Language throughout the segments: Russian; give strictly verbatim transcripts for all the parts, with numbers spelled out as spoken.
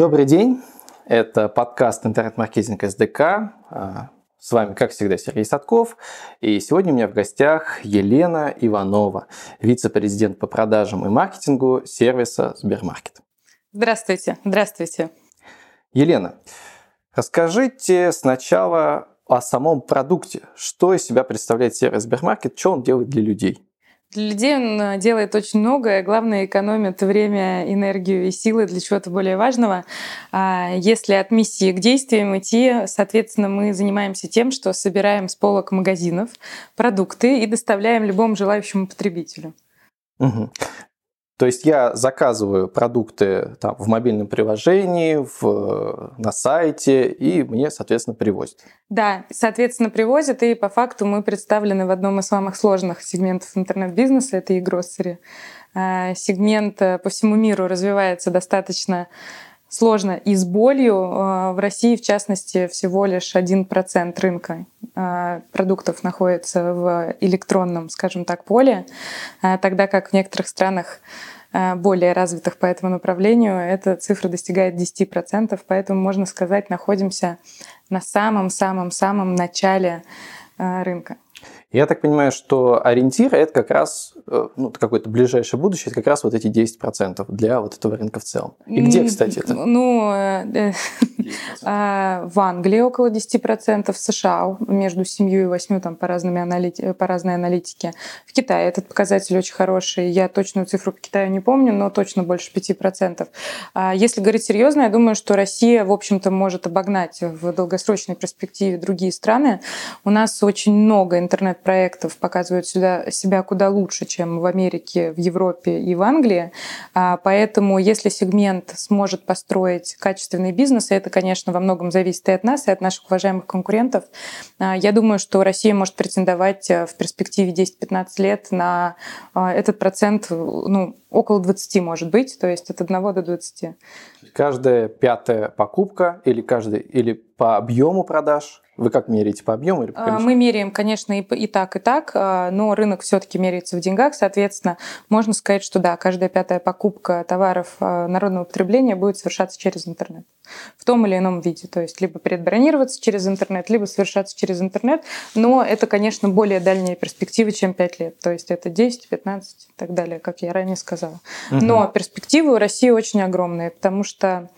Добрый день, это подкаст «Интернет-маркетинг СДК». С вами, как всегда, Сергей Садков. И сегодня у меня в гостях Елена Иванова, вице-президент по продажам и маркетингу сервиса «Сбермаркет». Здравствуйте, здравствуйте. Елена, расскажите сначала о самом продукте. Что из себя представляет сервис «Сбермаркет», что он делает для людей? Для людей он делает очень многое. Главное, экономит время, энергию и силы для чего-то более важного. Если от миссии к действиям идти, соответственно, мы занимаемся тем, что собираем с полок магазинов продукты и доставляем любому желающему потребителю. Угу. То есть я заказываю продукты там, в мобильном приложении, в, на сайте, и мне, соответственно, привозят. Да, соответственно, привозят, и по факту мы представлены в одном из самых сложных сегментов интернет-бизнеса, это e-grocery. Сегмент по всему миру развивается достаточно сложно и с болью. В России, в частности, всего лишь один процент рынка продуктов находится в электронном, скажем так, поле, тогда как в некоторых странах, более развитых по этому направлению, эта цифра достигает десять процентов, поэтому, можно сказать, находимся на самом-самом-самом начале рынка. Я так понимаю, что ориентир — это как раз ну, какое-то ближайшее будущее, это как раз вот эти десять процентов для вот этого рынка в целом. И где, кстати, это? Ну, в Англии около десять процентов, в США между семью и восемью там, по, аналити... по разной аналитике. В Китае этот показатель очень хороший. Я точную цифру по Китаю не помню, но точно больше пяти процентов. Если говорить серьезно, я думаю, что Россия, в общем-то, может обогнать в долгосрочной перспективе другие страны. У нас очень много интернет проектов показывают сюда, себя куда лучше, чем в Америке, в Европе и в Англии. Поэтому если сегмент сможет построить качественный бизнес, и это, конечно, во многом зависит и от нас, и от наших уважаемых конкурентов, я думаю, что Россия может претендовать в перспективе десять-пятнадцать лет на этот процент, ну, около двадцати может быть, то есть от одного до двадцати. Каждая пятая покупка или, каждый, или по объему продаж? Вы как меряете, по объему или по количеству? Мы меряем, конечно, и, и так, и так, но рынок все-таки меряется в деньгах, соответственно, можно сказать, что да, каждая пятая покупка товаров народного потребления будет совершаться через интернет. В том или ином виде, то есть либо предбронироваться через интернет, либо совершаться через интернет, но это, конечно, более дальние перспективы, чем пять лет, то есть это десять, пятнадцать и так далее, как я ранее сказала. Угу. Но перспективы у России очень огромные, потому что...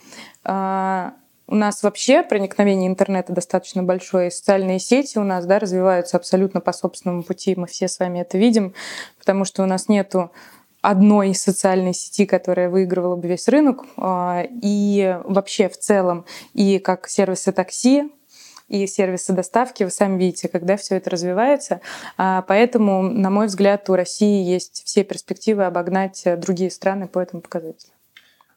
У нас вообще проникновение интернета достаточно большое, и социальные сети у нас да, развиваются абсолютно по собственному пути, мы все с вами это видим, потому что у нас нету одной социальной сети, которая выигрывала бы весь рынок, и вообще в целом, и как сервисы такси, и сервисы доставки, вы сами видите, когда все это развивается. Поэтому, на мой взгляд, у России есть все перспективы обогнать другие страны по этому показателю.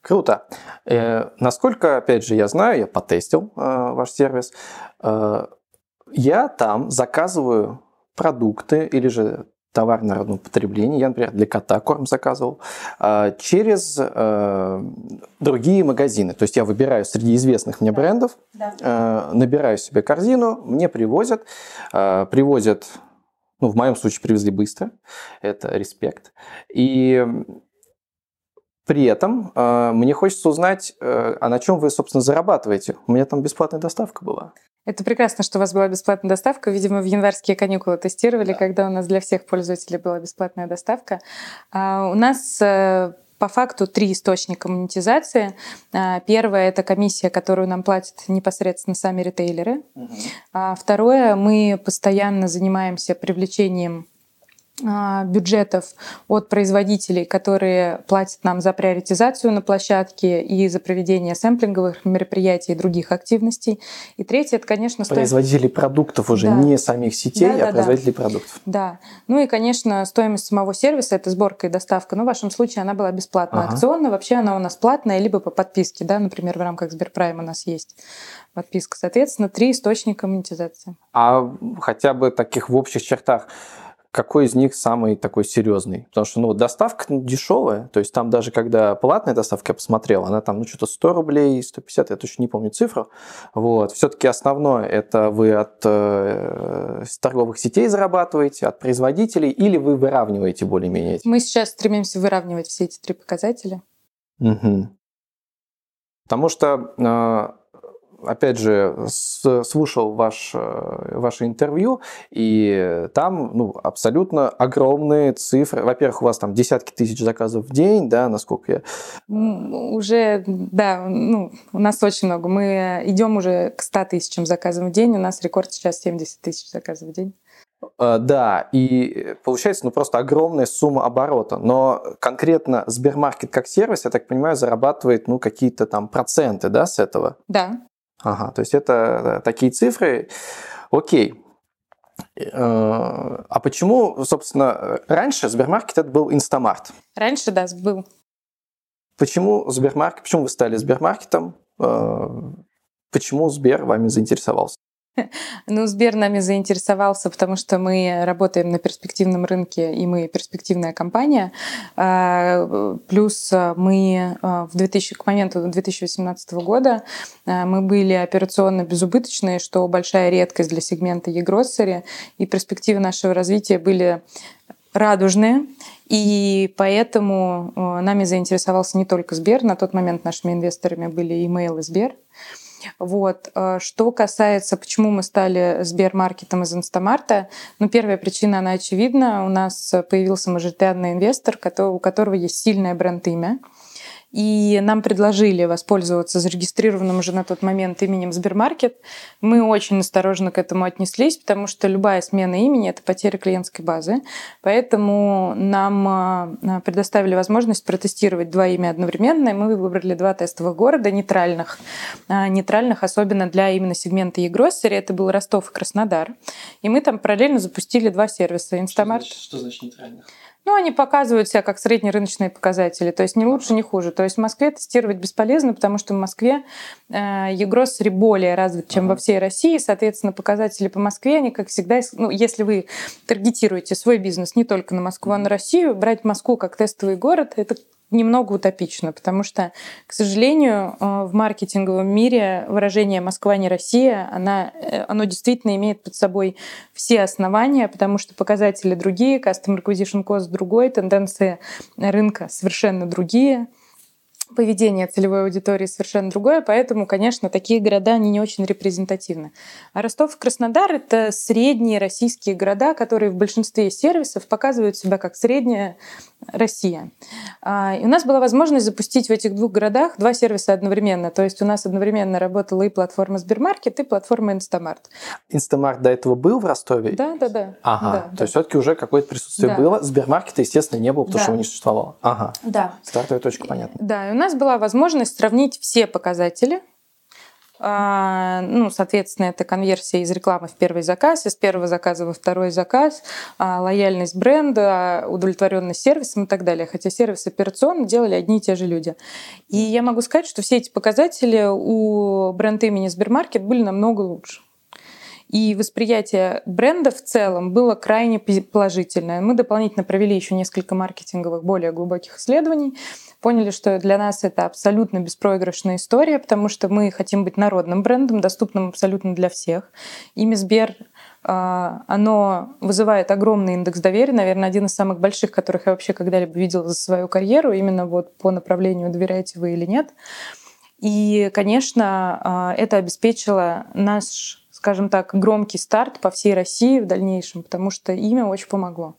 Круто. Э, насколько, опять же, я знаю, я потестил э, ваш сервис, э, я там заказываю продукты или же товар народного потребления, я, например, для кота корм заказывал, э, через э, другие магазины. То есть я выбираю среди известных мне брендов, э, набираю себе корзину, мне привозят, э, привозят, ну, в моем случае привезли быстро, это респект, и... При этом э, мне хочется узнать, э, а на чем вы, собственно, зарабатываете? У меня там бесплатная доставка была. Это прекрасно, что у вас была бесплатная доставка. Видимо, в январские каникулы тестировали, да. Когда у нас для всех пользователей была бесплатная доставка. А у нас... Э... По факту три источника монетизации. Первое — это комиссия, которую нам платят непосредственно сами ритейлеры. Угу. Второе — мы постоянно занимаемся привлечением бюджетов от производителей, которые платят нам за приоритизацию на площадке и за проведение сэмплинговых мероприятий и других активностей. И третье, это, конечно, стоимость... Производители продуктов уже, да. Не самих сетей, да, а да, производители да. продуктов. Да. Ну и, конечно, стоимость самого сервиса — это сборка и доставка. Но в вашем случае она была бесплатна. Ага. Акционно вообще она у нас платная, либо по подписке, да, например, в рамках СберПрайм у нас есть подписка. Соответственно, три источника монетизации. А хотя бы таких в общих чертах какой из них самый такой серьезный? Потому что ну, доставка дешевая, то есть там даже когда платная доставка, я посмотрел, она там ну, что-то сто рублей, сто пятьдесят, я точно не помню цифру. Вот. Все-таки основное это вы от э, торговых сетей зарабатываете, от производителей, или вы выравниваете более-менее? Мы сейчас стремимся выравнивать все эти три показателя. Угу. Потому что, опять же, слушал ваш, ваше интервью, и там ну, абсолютно огромные цифры. Во-первых, у вас там десятки тысяч заказов в день, да, насколько я... Уже, да, ну, у нас очень много. Мы идем уже к ста тысячам заказов в день, у нас рекорд сейчас семьдесят тысяч заказов в день. Да, и получается ну, просто огромная сумма оборота. Но конкретно Сбермаркет как сервис, я так понимаю, зарабатывает ну, какие-то там проценты, да, с этого? Да. Ага, то есть это такие цифры. Окей. А почему, собственно, раньше Сбермаркет это был Instamart? Раньше, да, был. Почему Сбермаркет, почему вы стали Сбермаркетом? Почему Сбер вами заинтересовался? Ну, Сбер нами заинтересовался, потому что мы работаем на перспективном рынке, и мы перспективная компания. Плюс мы в двухтысячном, к моменту две тысячи восемнадцатого года мы были операционно безубыточные, что большая редкость для сегмента e-grocery, и перспективы нашего развития были радужные, и поэтому нами заинтересовался не только Сбер, на тот момент нашими инвесторами были и Mail, и Сбер. Вот. Что касается, почему мы стали Сбермаркетом из Инстамарта, ну, первая причина, она очевидна. У нас появился мажоритарный инвестор, у которого есть сильное бренд-имя. И нам предложили воспользоваться зарегистрированным уже на тот момент именем Сбермаркет. Мы очень осторожно к этому отнеслись, потому что любая смена имени — это потеря клиентской базы. Поэтому нам предоставили возможность протестировать два имени одновременно, и мы выбрали два тестовых города нейтральных. Нейтральных особенно для именно сегмента e-grocery. Это был Ростов и Краснодар. И мы там параллельно запустили два сервиса. Instamart. Что значит, что значит нейтральных? Ну, они показывают себя как среднерыночные показатели, то есть не лучше, не хуже. То есть в Москве тестировать бесполезно, потому что в Москве e-grocery более развит, чем ага. во всей России. Соответственно, показатели по Москве, они, как всегда, ну, если вы таргетируете свой бизнес не только на Москву, а на Россию, брать Москву как тестовый город – это немного утопично, потому что, к сожалению, в маркетинговом мире выражение «Москва не Россия», она, оно действительно имеет под собой все основания, потому что показатели другие, customer acquisition cost другой, тенденции рынка совершенно другие, поведение целевой аудитории совершенно другое, поэтому, конечно, такие города, они не очень репрезентативны. А Ростов и Краснодар — это средние российские города, которые в большинстве сервисов показывают себя как средняя Россия. И у нас была возможность запустить в этих двух городах два сервиса одновременно. То есть у нас одновременно работала и платформа Сбермаркет, и платформа Instamart. Instamart до этого был в Ростове? Да, да, да. Ага, да, то да. есть все-таки уже какое-то присутствие да. было. Сбермаркета, естественно, не было, потому да. что его не существовало. Ага, да. Стартовая точка, понятно. Да, и у нас была возможность сравнить все показатели. Ну, соответственно, это конверсия из рекламы в первый заказ, из первого заказа во второй заказ, лояльность бренда, удовлетворенность сервисом и так далее. Хотя сервис операционно делали одни и те же люди. И я могу сказать, что все эти показатели у бренда имени Сбермаркет были намного лучше. И восприятие бренда в целом было крайне положительное. Мы дополнительно провели еще несколько маркетинговых, более глубоких исследований. Поняли, что для нас это абсолютно беспроигрышная история, потому что мы хотим быть народным брендом, доступным абсолютно для всех. Имя Сбер, оно вызывает огромный индекс доверия, наверное, один из самых больших, которых я вообще когда-либо видела за свою карьеру, именно вот по направлению «доверяете вы или нет». И, конечно, это обеспечило наш, скажем так, громкий старт по всей России в дальнейшем, потому что имя очень помогло.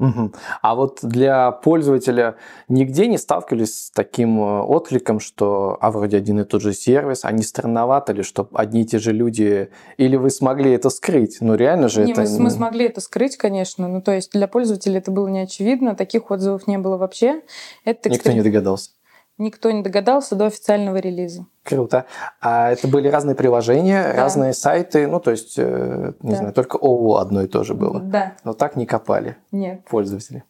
Угу. А вот для пользователя нигде не сталкивались с таким откликом, что а вроде один и тот же сервис, а не странновато ли, что одни и те же люди, или вы смогли это скрыть? Ну реально же не, это... Мы, мы смогли это скрыть, конечно, ну то есть для пользователя это было не очевидно, таких отзывов не было вообще. Это Никто эксперим... не догадался? Никто не догадался до официального релиза. Круто. А это были разные приложения, да. разные сайты, ну, то есть, не да. знаю, только ООО одно и то же было. Да. Но так не копали. Нет. Пользователи.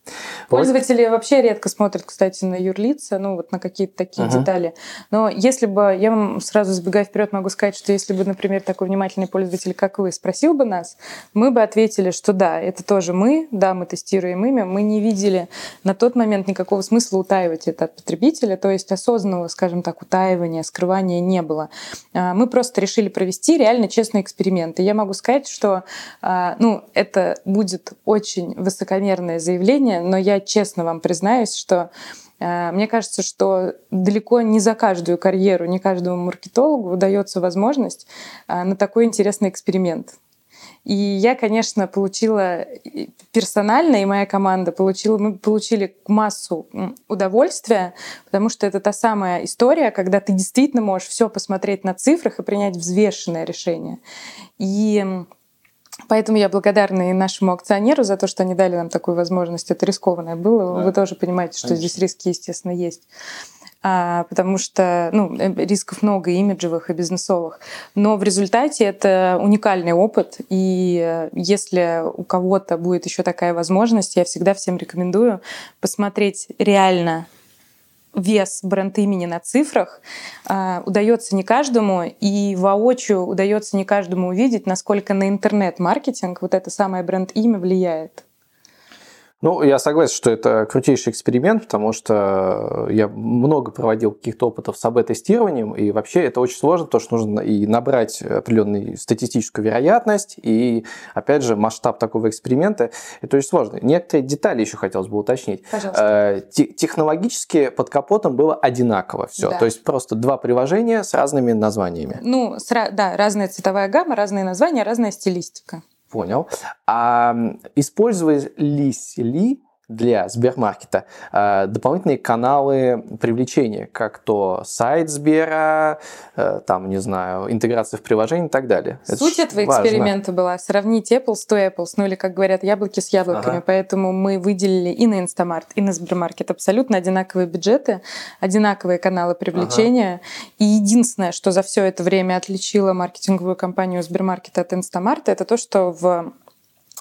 Пользователи вот. Вообще редко смотрят, кстати, на юрлица, ну, вот на какие-то такие uh-huh. детали. Но если бы, я вам сразу сбегая вперед, могу сказать, что если бы, например, такой внимательный пользователь, как вы, спросил бы нас, мы бы ответили, что да, это тоже мы, да, мы тестируем имя, мы не видели на тот момент никакого смысла утаивать это от потребителя, то есть осознанного, скажем так, утаивания, скрывания не было. Мы просто решили провести реально честный эксперимент. И я могу сказать, что ну, это будет очень высокомерное заявление, но я честно вам признаюсь, что Мне кажется, что далеко не за каждую карьеру, не каждому маркетологу дается возможность на такой интересный эксперимент. И я, конечно, получила персонально, и моя команда получила, мы получили массу удовольствия, потому что это та самая история, когда ты действительно можешь все посмотреть на цифрах и принять взвешенное решение. И поэтому я благодарна и нашему акционеру за то, что они дали нам такую возможность. Это рискованное было. Да. Вы тоже понимаете, что Конечно. Здесь риски, естественно, есть. А, потому что ну, рисков много, и имиджевых, и бизнесовых. Но в результате это уникальный опыт. И если у кого-то будет еще такая возможность, я всегда всем рекомендую посмотреть реально вес бренд-имени на цифрах. А, удается не каждому, и воочию удается не каждому увидеть, насколько на интернет-маркетинг вот это самое бренд-имя влияет. Ну, я согласен, что это крутейший эксперимент, потому что я много проводил каких-то опытов с АБ-тестированием, и вообще это очень сложно, потому что нужно и набрать определенную статистическую вероятность, и, опять же, масштаб такого эксперимента, это очень сложно. Некоторые детали еще хотелось бы уточнить. Пожалуйста. Технологически под капотом было одинаково все, да. То есть просто два приложения с разными названиями. Ну, да, разная цветовая гамма, разные названия, разная стилистика. Понял. А использовались ли для Сбермаркета дополнительные каналы привлечения, как то сайт Сбера, там, не знаю, интеграция в приложение и так далее? Суть этого эксперимента была сравнить Apple с Apples, ну или, как говорят, яблоки с яблоками. Ага. Поэтому мы выделили и на Instamart, и на Сбермаркет абсолютно одинаковые бюджеты, одинаковые каналы привлечения. Ага. И единственное, что за все это время отличило маркетинговую компанию Сбермаркета от Инстамарта, это то, что в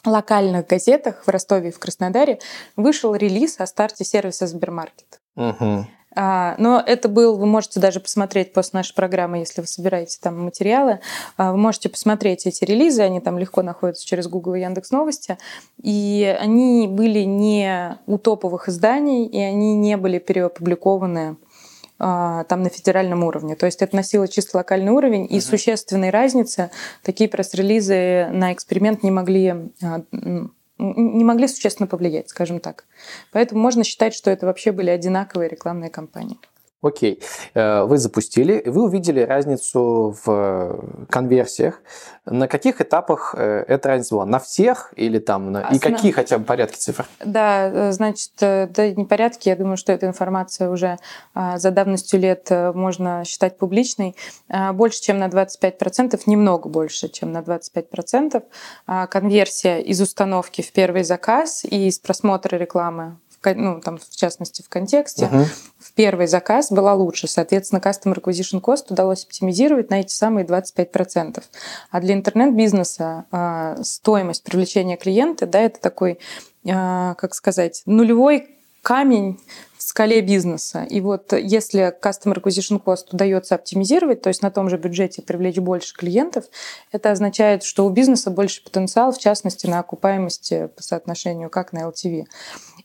локальных газетах в Ростове и в Краснодаре вышел релиз о старте сервиса Сбермаркет. Uh-huh. Но это был, вы можете даже посмотреть после нашей программы, если вы собираете там материалы, вы можете посмотреть эти релизы, они там легко находятся через Google и Яндекс.Новости, и они были не у топовых изданий, и они не были переопубликованы там на федеральном уровне. То есть это носило чисто локальный уровень, и uh-huh. существенной разницы такие пресс-релизы на эксперимент не могли, не могли существенно повлиять, скажем так. Поэтому можно считать, что это вообще были одинаковые рекламные кампании. Окей. Вы запустили, вы увидели разницу в конверсиях. На каких этапах эта разница была? На всех или там? На... И Осна... какие хотя бы порядки цифр? Да, значит, да не порядки. Я думаю, что эта информация уже за давностью лет можно считать публичной. Больше, чем на двадцать пять процентов, немного больше, чем на двадцать пять процентов. Конверсия из установки в первый заказ и из просмотра рекламы, ну, там, в частности, в контексте, uh-huh. в первый заказ была лучше. Соответственно, Customer Acquisition Cost удалось оптимизировать на эти самые двадцать пять процентов. А для интернет-бизнеса э, стоимость привлечения клиента, да, это такой, э, как сказать, нулевой камень в скале бизнеса. И вот если Customer Acquisition Cost удается оптимизировать, то есть на том же бюджете привлечь больше клиентов, это означает, что у бизнеса больше потенциал, в частности, на окупаемости по соотношению как на эл ти ви.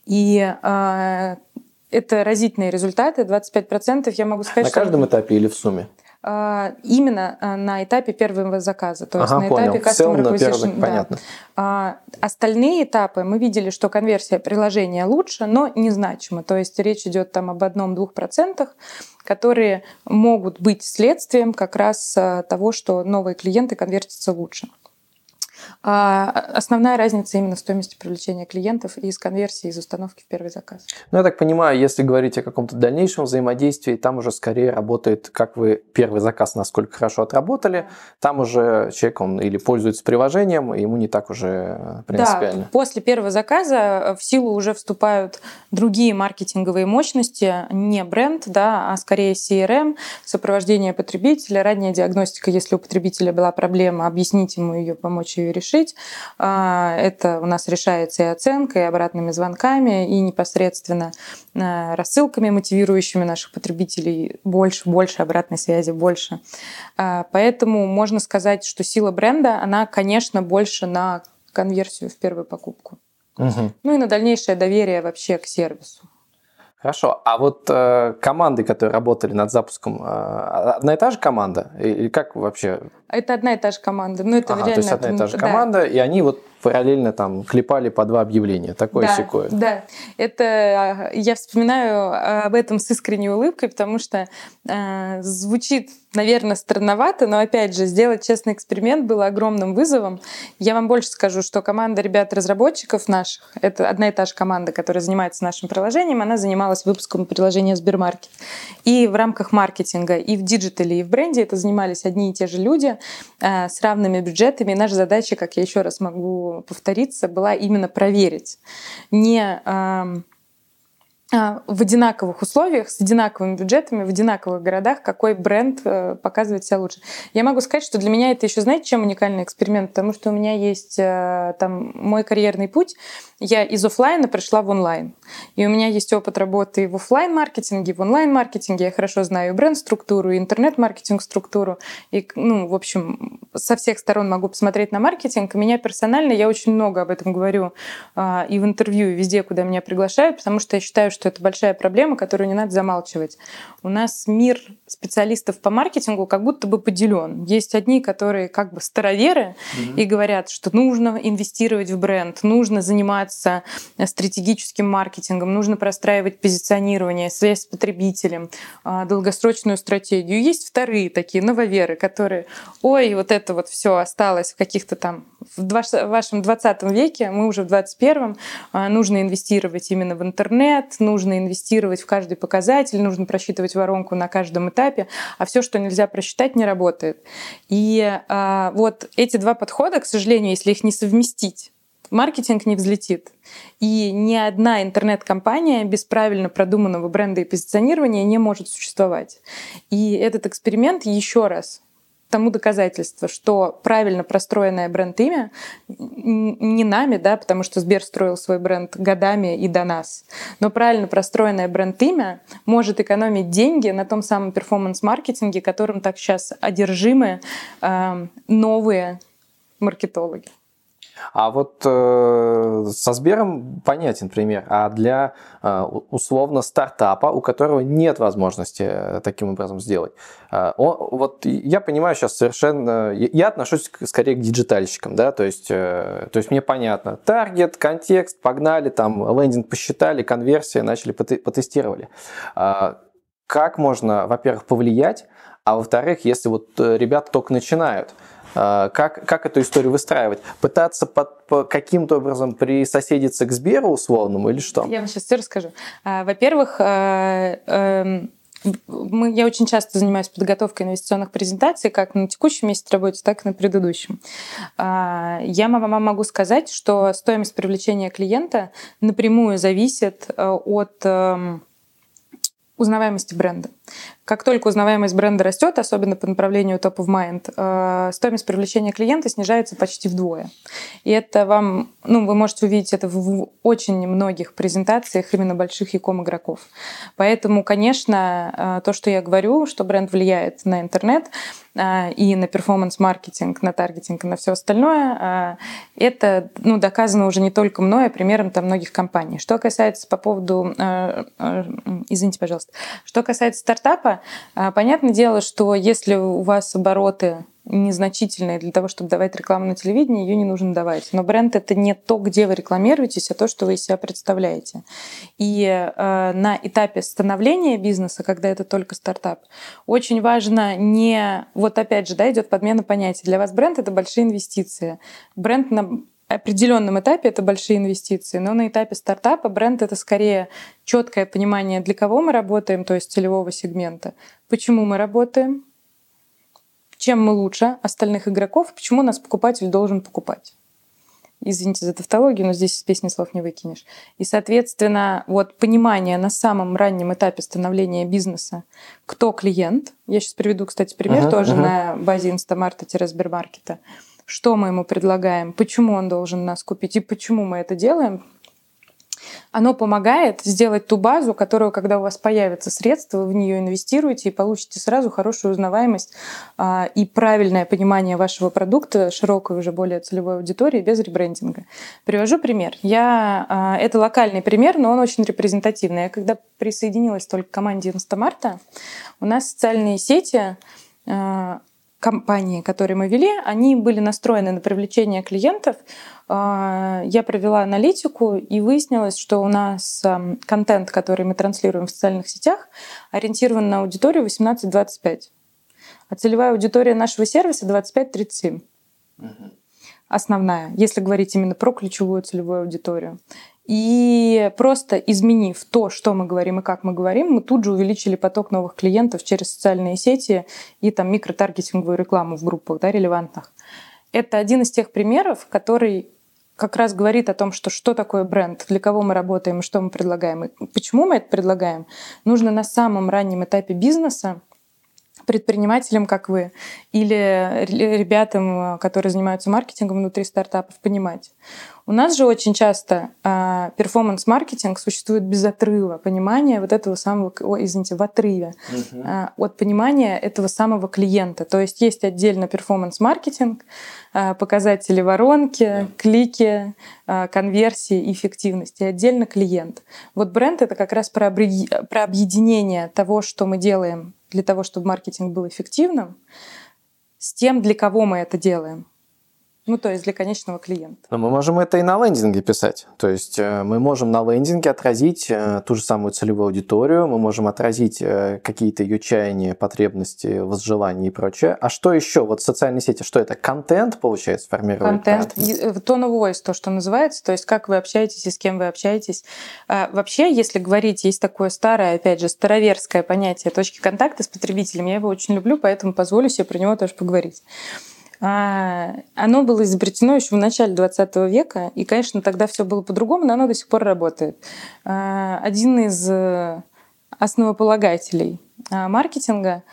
И э, это разительные результаты, двадцать пять процентов, я могу сказать... На каждом что... этапе или в сумме? Э, именно на этапе первого заказа, то ага, есть на понял. Этапе Customer Acquisition. Да. Э, остальные этапы мы видели, что конверсия приложения лучше, но незначимо, то есть речь идет там об одном-двух процентах, которые могут быть следствием как раз того, что новые клиенты конвертятся лучше. Основная разница именно в стоимости привлечения клиентов и из конверсии, из установки в первый заказ. Ну, я так понимаю, если говорить о каком-то дальнейшем взаимодействии, там уже скорее работает, как вы первый заказ, насколько хорошо отработали, там уже человек, он или пользуется приложением, и ему не так уже принципиально. Да, после первого заказа в силу уже вступают другие маркетинговые мощности, не бренд, да, а скорее си ар эм, сопровождение потребителя, ранняя диагностика, если у потребителя была проблема, объяснить ему ее, помочь ее решить. Это у нас решается и оценкой, и обратными звонками, и непосредственно рассылками, мотивирующими наших потребителей больше, больше обратной связи, больше. Поэтому можно сказать, что сила бренда, она, конечно, больше на конверсию в первую покупку. Угу. Ну и на дальнейшее доверие вообще к сервису. Хорошо. А вот э, команды, которые работали над запуском, э, одна и та же команда? Или как вообще? Это одна и та же команда. Ну, это ага, реально... то есть одна и та же команда, да. И они вот параллельно там клепали по два объявления, такое-сякое. Да, да, это я вспоминаю об этом с искренней улыбкой, потому что э, звучит, наверное, странновато, но опять же, сделать честный эксперимент было огромным вызовом. Я вам больше скажу, что команда ребят-разработчиков наших, это одна и та же команда, которая занимается нашим приложением, она занималась выпуском приложения Сбермаркет. И в рамках маркетинга, и в диджитале, и в бренде это занимались одни и те же люди э, с равными бюджетами. И наша задача, как я еще раз могу повториться, была именно проверить. Не э, э, в одинаковых условиях, с одинаковыми бюджетами, в одинаковых городах, какой бренд э, показывает себя лучше. Я могу сказать, что для меня это еще, знаете, чем уникальный эксперимент? Потому что у меня есть э, там, мой карьерный путь. Я из офлайна пришла в онлайн. И у меня есть опыт работы в офлайн-маркетинге, в онлайн-маркетинге. Я хорошо знаю бренд-структуру, и интернет-маркетинг-структуру. И, ну, в общем, со всех сторон могу посмотреть на маркетинг. И меня персонально, я очень много об этом говорю э, и в интервью, и везде, куда меня приглашают, потому что я считаю, что это большая проблема, которую не надо замалчивать. У нас мир специалистов по маркетингу как будто бы поделен. Есть одни, которые как бы староверы, mm-hmm. и говорят, что нужно инвестировать в бренд, нужно заниматься стратегическим маркетингом, нужно простраивать позиционирование, связь с потребителем, долгосрочную стратегию. Есть вторые такие нововеры, которые, ой, вот это вот все осталось в каких-то там, в вашем двадцатом веке, мы уже в двадцать первом, нужно инвестировать именно в интернет, нужно инвестировать в каждый показатель, нужно просчитывать воронку на каждом этапе, а все, что нельзя просчитать, не работает. И а, вот эти два подхода, к сожалению, если их не совместить, маркетинг не взлетит. И ни одна интернет-компания без правильно продуманного бренда и позиционирования не может существовать. И этот эксперимент еще раз тому доказательство, что правильно простроенное бренд-имя не нами, да, потому что Сбер строил свой бренд годами и до нас, но правильно простроенное бренд-имя может экономить деньги на том самом перформанс-маркетинге, которым так сейчас одержимы э, новые маркетологи. А вот э, со Сбером понятен пример, а для э, условно стартапа, у которого нет возможности таким образом сделать. Э, он, вот я понимаю сейчас совершенно, я отношусь скорее к диджитальщикам, да, то есть, э, то есть мне понятно, таргет, контекст, погнали, там лендинг посчитали, конверсия, начали, потестировали. Э, как можно, во-первых, повлиять, а во-вторых, если вот ребята только начинают, Как, как эту историю выстраивать? Пытаться под, по, каким-то образом присоседиться к Сберу условному или что? Я вам сейчас все расскажу. Во-первых, мы, я очень часто занимаюсь подготовкой инвестиционных презентаций как на текущем месте работы, так и на предыдущем. Я вам могу сказать, что стоимость привлечения клиента напрямую зависит от узнаваемости бренда. Как только узнаваемость бренда растет, особенно по направлению top of mind, стоимость привлечения клиента снижается почти вдвое. И это вам, ну, вы можете увидеть это в очень многих презентациях именно больших e-com игроков. Поэтому, конечно, то, что я говорю, что бренд влияет на интернет и на перформанс-маркетинг, на таргетинг и на все остальное, это, ну, доказано уже не только мной, а примером там многих компаний. Что касается по поводу, извините, пожалуйста, что касается стартапа, понятное дело, что если у вас обороты незначительные для того, чтобы давать рекламу на телевидении, ее не нужно давать. Но бренд — это не то, где вы рекламируетесь, а то, что вы из себя представляете. И э, на этапе становления бизнеса, когда это только стартап, очень важно не... Вот опять же, да, идет подмена понятий. Для вас бренд — это большие инвестиции. Бренд на определенном этапе — это большие инвестиции, но на этапе стартапа бренд — это скорее четкое понимание, для кого мы работаем, то есть целевого сегмента, почему мы работаем, чем мы лучше остальных игроков, почему нас покупатель должен покупать. Извините за тавтологию, но здесь из песни слов не выкинешь. И, соответственно, вот понимание на самом раннем этапе становления бизнеса, кто клиент, я сейчас приведу, кстати, пример uh-huh, тоже uh-huh. на базе Инстамарта-Сбермаркета, что мы ему предлагаем, почему он должен нас купить и почему мы это делаем, оно помогает сделать ту базу, которую, когда у вас появятся средства, вы в нее инвестируете и получите сразу хорошую узнаваемость а, и правильное понимание вашего продукта широкой уже более целевой аудитории без ребрендинга. Привожу пример. Я, а, это локальный пример, но он очень репрезентативный. Я когда присоединилась только к команде Инстамарта, у нас социальные сети... А, компании, которые мы вели, они были настроены на привлечение клиентов. Я провела аналитику, и выяснилось, что у нас контент, который мы транслируем в социальных сетях, ориентирован на аудиторию восемнадцать двадцать пять, а целевая аудитория нашего сервиса двадцать пять тридцать семь. Угу. Основная, если говорить именно про ключевую целевую аудиторию. И просто изменив то, что мы говорим и как мы говорим, мы тут же увеличили поток новых клиентов через социальные сети и там микротаргетинговую рекламу в группах, да, релевантных. Это один из тех примеров, который как раз говорит о том, что, что такое бренд, для кого мы работаем и что мы предлагаем. И почему мы это предлагаем? Нужно на самом раннем этапе бизнеса предпринимателям, как вы, или ребятам, которые занимаются маркетингом внутри стартапов, понимать. У нас же очень часто э, перформанс-маркетинг существует без отрыва понимания вот этого самого, ой, извините, в отрыве угу. э, от понимания этого самого клиента. То есть есть отдельно перформанс-маркетинг, э, показатели воронки, да. клики, э, конверсии, эффективность, и отдельно клиент. Вот бренд — это как раз про, объ... про объединение того, что мы делаем для того, чтобы маркетинг был эффективным, с тем, для кого мы это делаем. Ну, то есть для конечного клиента. Но мы можем это и на лендинге писать. То есть мы можем на лендинге отразить ту же самую целевую аудиторию, мы можем отразить какие-то ее чаяния, потребности, возжелания и прочее. А что еще? Вот социальные сети, что это? Контент, получается, формирует? Контент. Tone of voice, то, что называется. То есть как вы общаетесь и с кем вы общаетесь. Вообще, если говорить, есть такое старое, опять же, староверское понятие точки контакта с потребителем. Я его очень люблю, поэтому позволю себе про него тоже поговорить. Оно было изобретено еще в начале двадцатого века, и, конечно, тогда все было по-другому, но оно до сих пор работает. Один из основополагателей маркетинга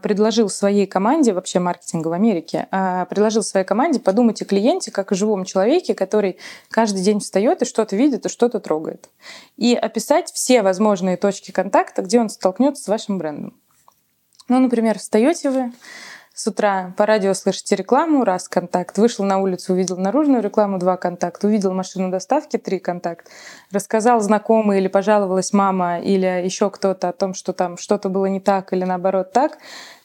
предложил своей команде, вообще маркетинга в Америке, предложил своей команде подумать о клиенте как о живом человеке, который каждый день встает и что-то видит, и что-то трогает. И описать все возможные точки контакта, где он столкнется с вашим брендом. Ну, например, встаете вы, с утра по радио слышите рекламу, раз контакт. Вышел на улицу, увидел наружную рекламу, два контакта. Увидел машину доставки, три контакт. Рассказал знакомый или пожаловалась мама или еще кто-то о том, что там что-то было не так или наоборот так,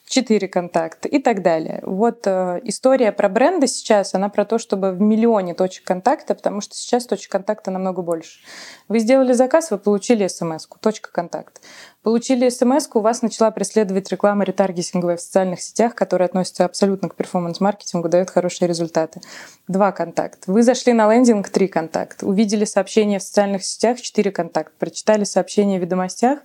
четыре контакта и так далее. Вот э, история про бренды сейчас, она про то, чтобы в миллионе точек контакта, потому что сейчас точек контакта намного больше. Вы сделали заказ, вы получили смс-ку, точка контакта. Получили смс-ку, вас начала преследовать реклама ретаргетинговая в социальных сетях, которая относится абсолютно к перформанс-маркетингу, дает хорошие результаты. Два контакта. Вы зашли на лендинг, три контакта. Увидели сообщения в социальных сетях, четыре контакта. Прочитали сообщения в Ведомостях,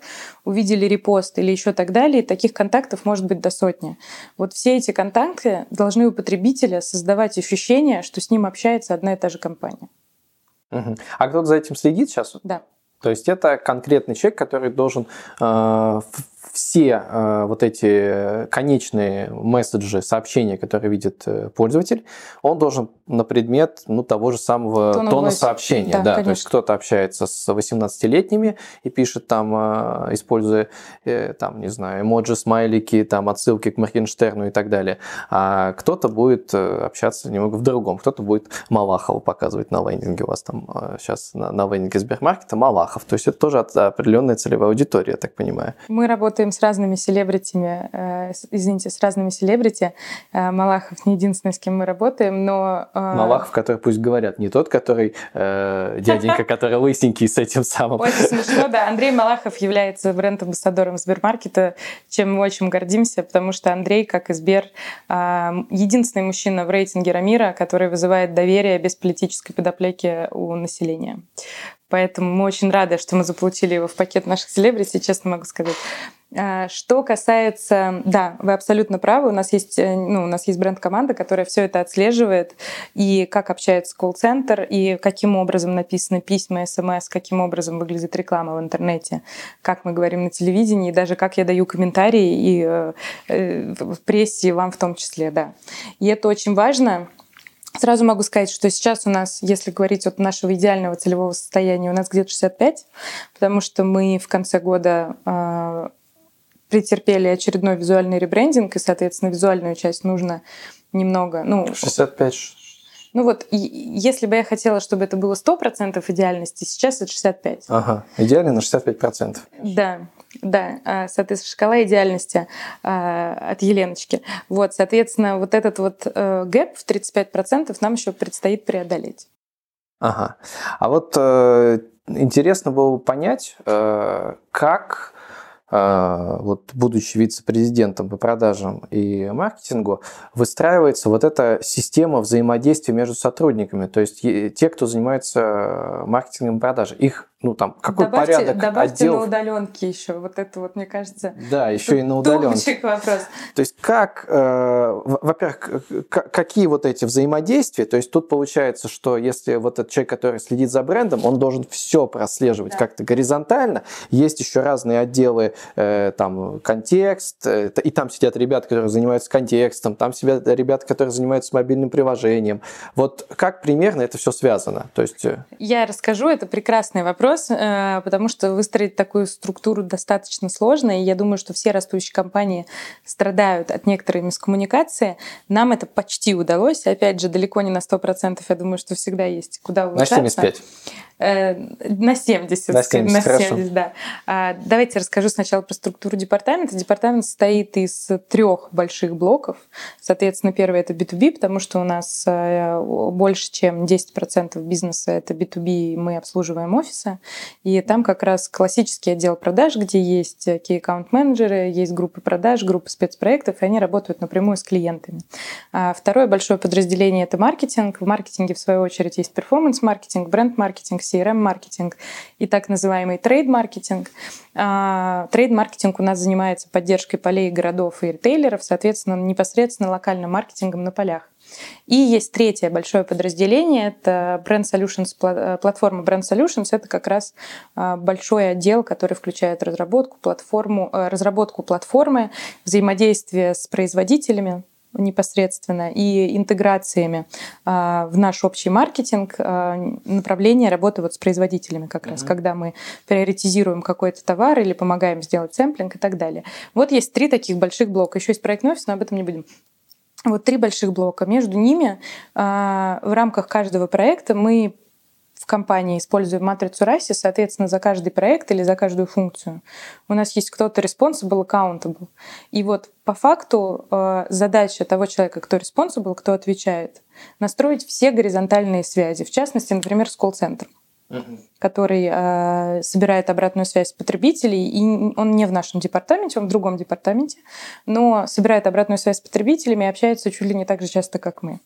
увидели репост или еще так далее. И таких контактов может быть до сотни. Вот все эти контакты должны у потребителя создавать ощущение, что с ним общается одна и та же компания. Угу. А кто-то за этим следит сейчас? Да. То есть это конкретный человек, который должен э, все э, вот эти конечные месседжи, сообщения, которые видит пользователь, он должен на предмет ну, того же самого тона, тона сообщения. Да, да. То есть кто-то общается с восемнадцатилетними и пишет там, э, используя э, там, не знаю, эмоджи, смайлики, там, отсылки к Моргенштерну и так далее. А кто-то будет общаться немного в другом, кто-то будет Малахова показывать на лендинге. У вас там э, сейчас на, на лендинге Сбермаркета Малахов. То есть это тоже определенная целевая аудитория, я так понимаю. Мы работаем с разными селебритями, э, извините, с разными селебрити. Э, Малахов не единственный, с кем мы работаем, но... Э... Малахов, который, пусть говорят, не тот, который э, дяденька, который лысенький с этим самым. Очень смешно, да. Андрей Малахов является бренд-амбассадором Сбермаркета, чем мы очень гордимся, потому что Андрей, как и Сбер, э, единственный мужчина в рейтинге Рамира, который вызывает доверие без политической подоплеки у населения. Поэтому мы очень рады, что мы заполучили его в пакет наших селебрити, честно могу сказать. Что касается... Да, вы абсолютно правы. У нас есть, ну, у нас есть бренд-команда, которая все это отслеживает. И как общается колл-центр, и каким образом написаны письма, смс, каким образом выглядит реклама в интернете, как мы говорим на телевидении, и даже как я даю комментарии и, э, в прессе, и вам в том числе. Да. И это очень важно. Сразу могу сказать, что сейчас у нас, если говорить от нашего идеального целевого состояния, у нас где-то шестьдесят пять, потому что мы в конце года э, претерпели очередной визуальный ребрендинг, и, соответственно, визуальную часть нужно немного... Ну, шестьдесят пять. Ну вот, и, если бы я хотела, чтобы это было сто процентов идеальности, сейчас это шестьдесят пять. Ага, идеально на шестьдесят пять процентов. Да. Да, соответственно, шкала идеальности от Еленочки. Вот, соответственно, вот этот вот гэп в тридцать пять процентов нам еще предстоит преодолеть. Ага. А вот э, интересно было бы понять, э, как, э, вот, будучи вице-президентом по продажам и маркетингу, выстраивается вот эта система взаимодействия между сотрудниками. То есть е- те, кто занимается маркетингом и продажей, их, ну там, какой добавьте, порядок добавьте отделов... на удаленке еще, вот это вот, мне кажется... Да, еще и на удаленке. Вопрос. То есть как, э, во-первых, к- какие вот эти взаимодействия, то есть тут получается, что если вот этот человек, который следит за брендом, он должен все прослеживать да. как-то горизонтально, есть еще разные отделы, э, там, контекст, э, и там сидят ребята, которые занимаются контекстом, там сидят ребята, которые занимаются мобильным приложением. Вот как примерно это все связано? То есть... Я расскажу, это прекрасный вопрос, потому что выстроить такую структуру достаточно сложно, и я думаю, что все растущие компании страдают от некоторой мискоммуникации. Нам это почти удалось. Опять же, далеко не на сто процентов. Я думаю, что всегда есть куда улучшаться. На семьдесят пять. На семьдесят. На семьдесят, на семьдесят, да. Давайте расскажу сначала про структуру департамента. Департамент состоит из трех больших блоков. Соответственно, первый — это би ту би, потому что у нас больше, чем десять процентов бизнеса — это би ту би, мы обслуживаем офисы. И там как раз классический отдел продаж, где есть key-аккаунт-менеджеры, есть группы продаж, группы спецпроектов, и они работают напрямую с клиентами. Второе большое подразделение — это маркетинг. В маркетинге, в свою очередь, есть перформанс-маркетинг, бренд-маркетинг, си ар эм-маркетинг и так называемый трейд-маркетинг. Трейд-маркетинг у нас занимается поддержкой полей, городов и ритейлеров, соответственно, непосредственно локальным маркетингом на полях. И есть третье большое подразделение, это Brand Solutions, платформа Brand Solutions, это как раз большой отдел, который включает разработку, платформу, разработку платформы, взаимодействие с производителями непосредственно и интеграциями э, в наш общий маркетинг, э, направление работы вот с производителями как mm-hmm. раз, когда мы приоритизируем какой-то товар или помогаем сделать сэмплинг и так далее. Вот есть три таких больших блока. Еще есть проектный офис, но об этом не будем. Вот три больших блока. Между ними э, в рамках каждого проекта мы в компании используем матрицу раси, соответственно, за каждый проект или за каждую функцию. У нас есть кто-то responsible, accountable. И вот по факту задача того человека, кто responsible, кто отвечает, настроить все горизонтальные связи, в частности, например, с колл-центром, mm-hmm. который э, собирает обратную связь с потребителей. И он не в нашем департаменте, он в другом департаменте, но собирает обратную связь с потребителями и общается чуть ли не так же часто, как мы.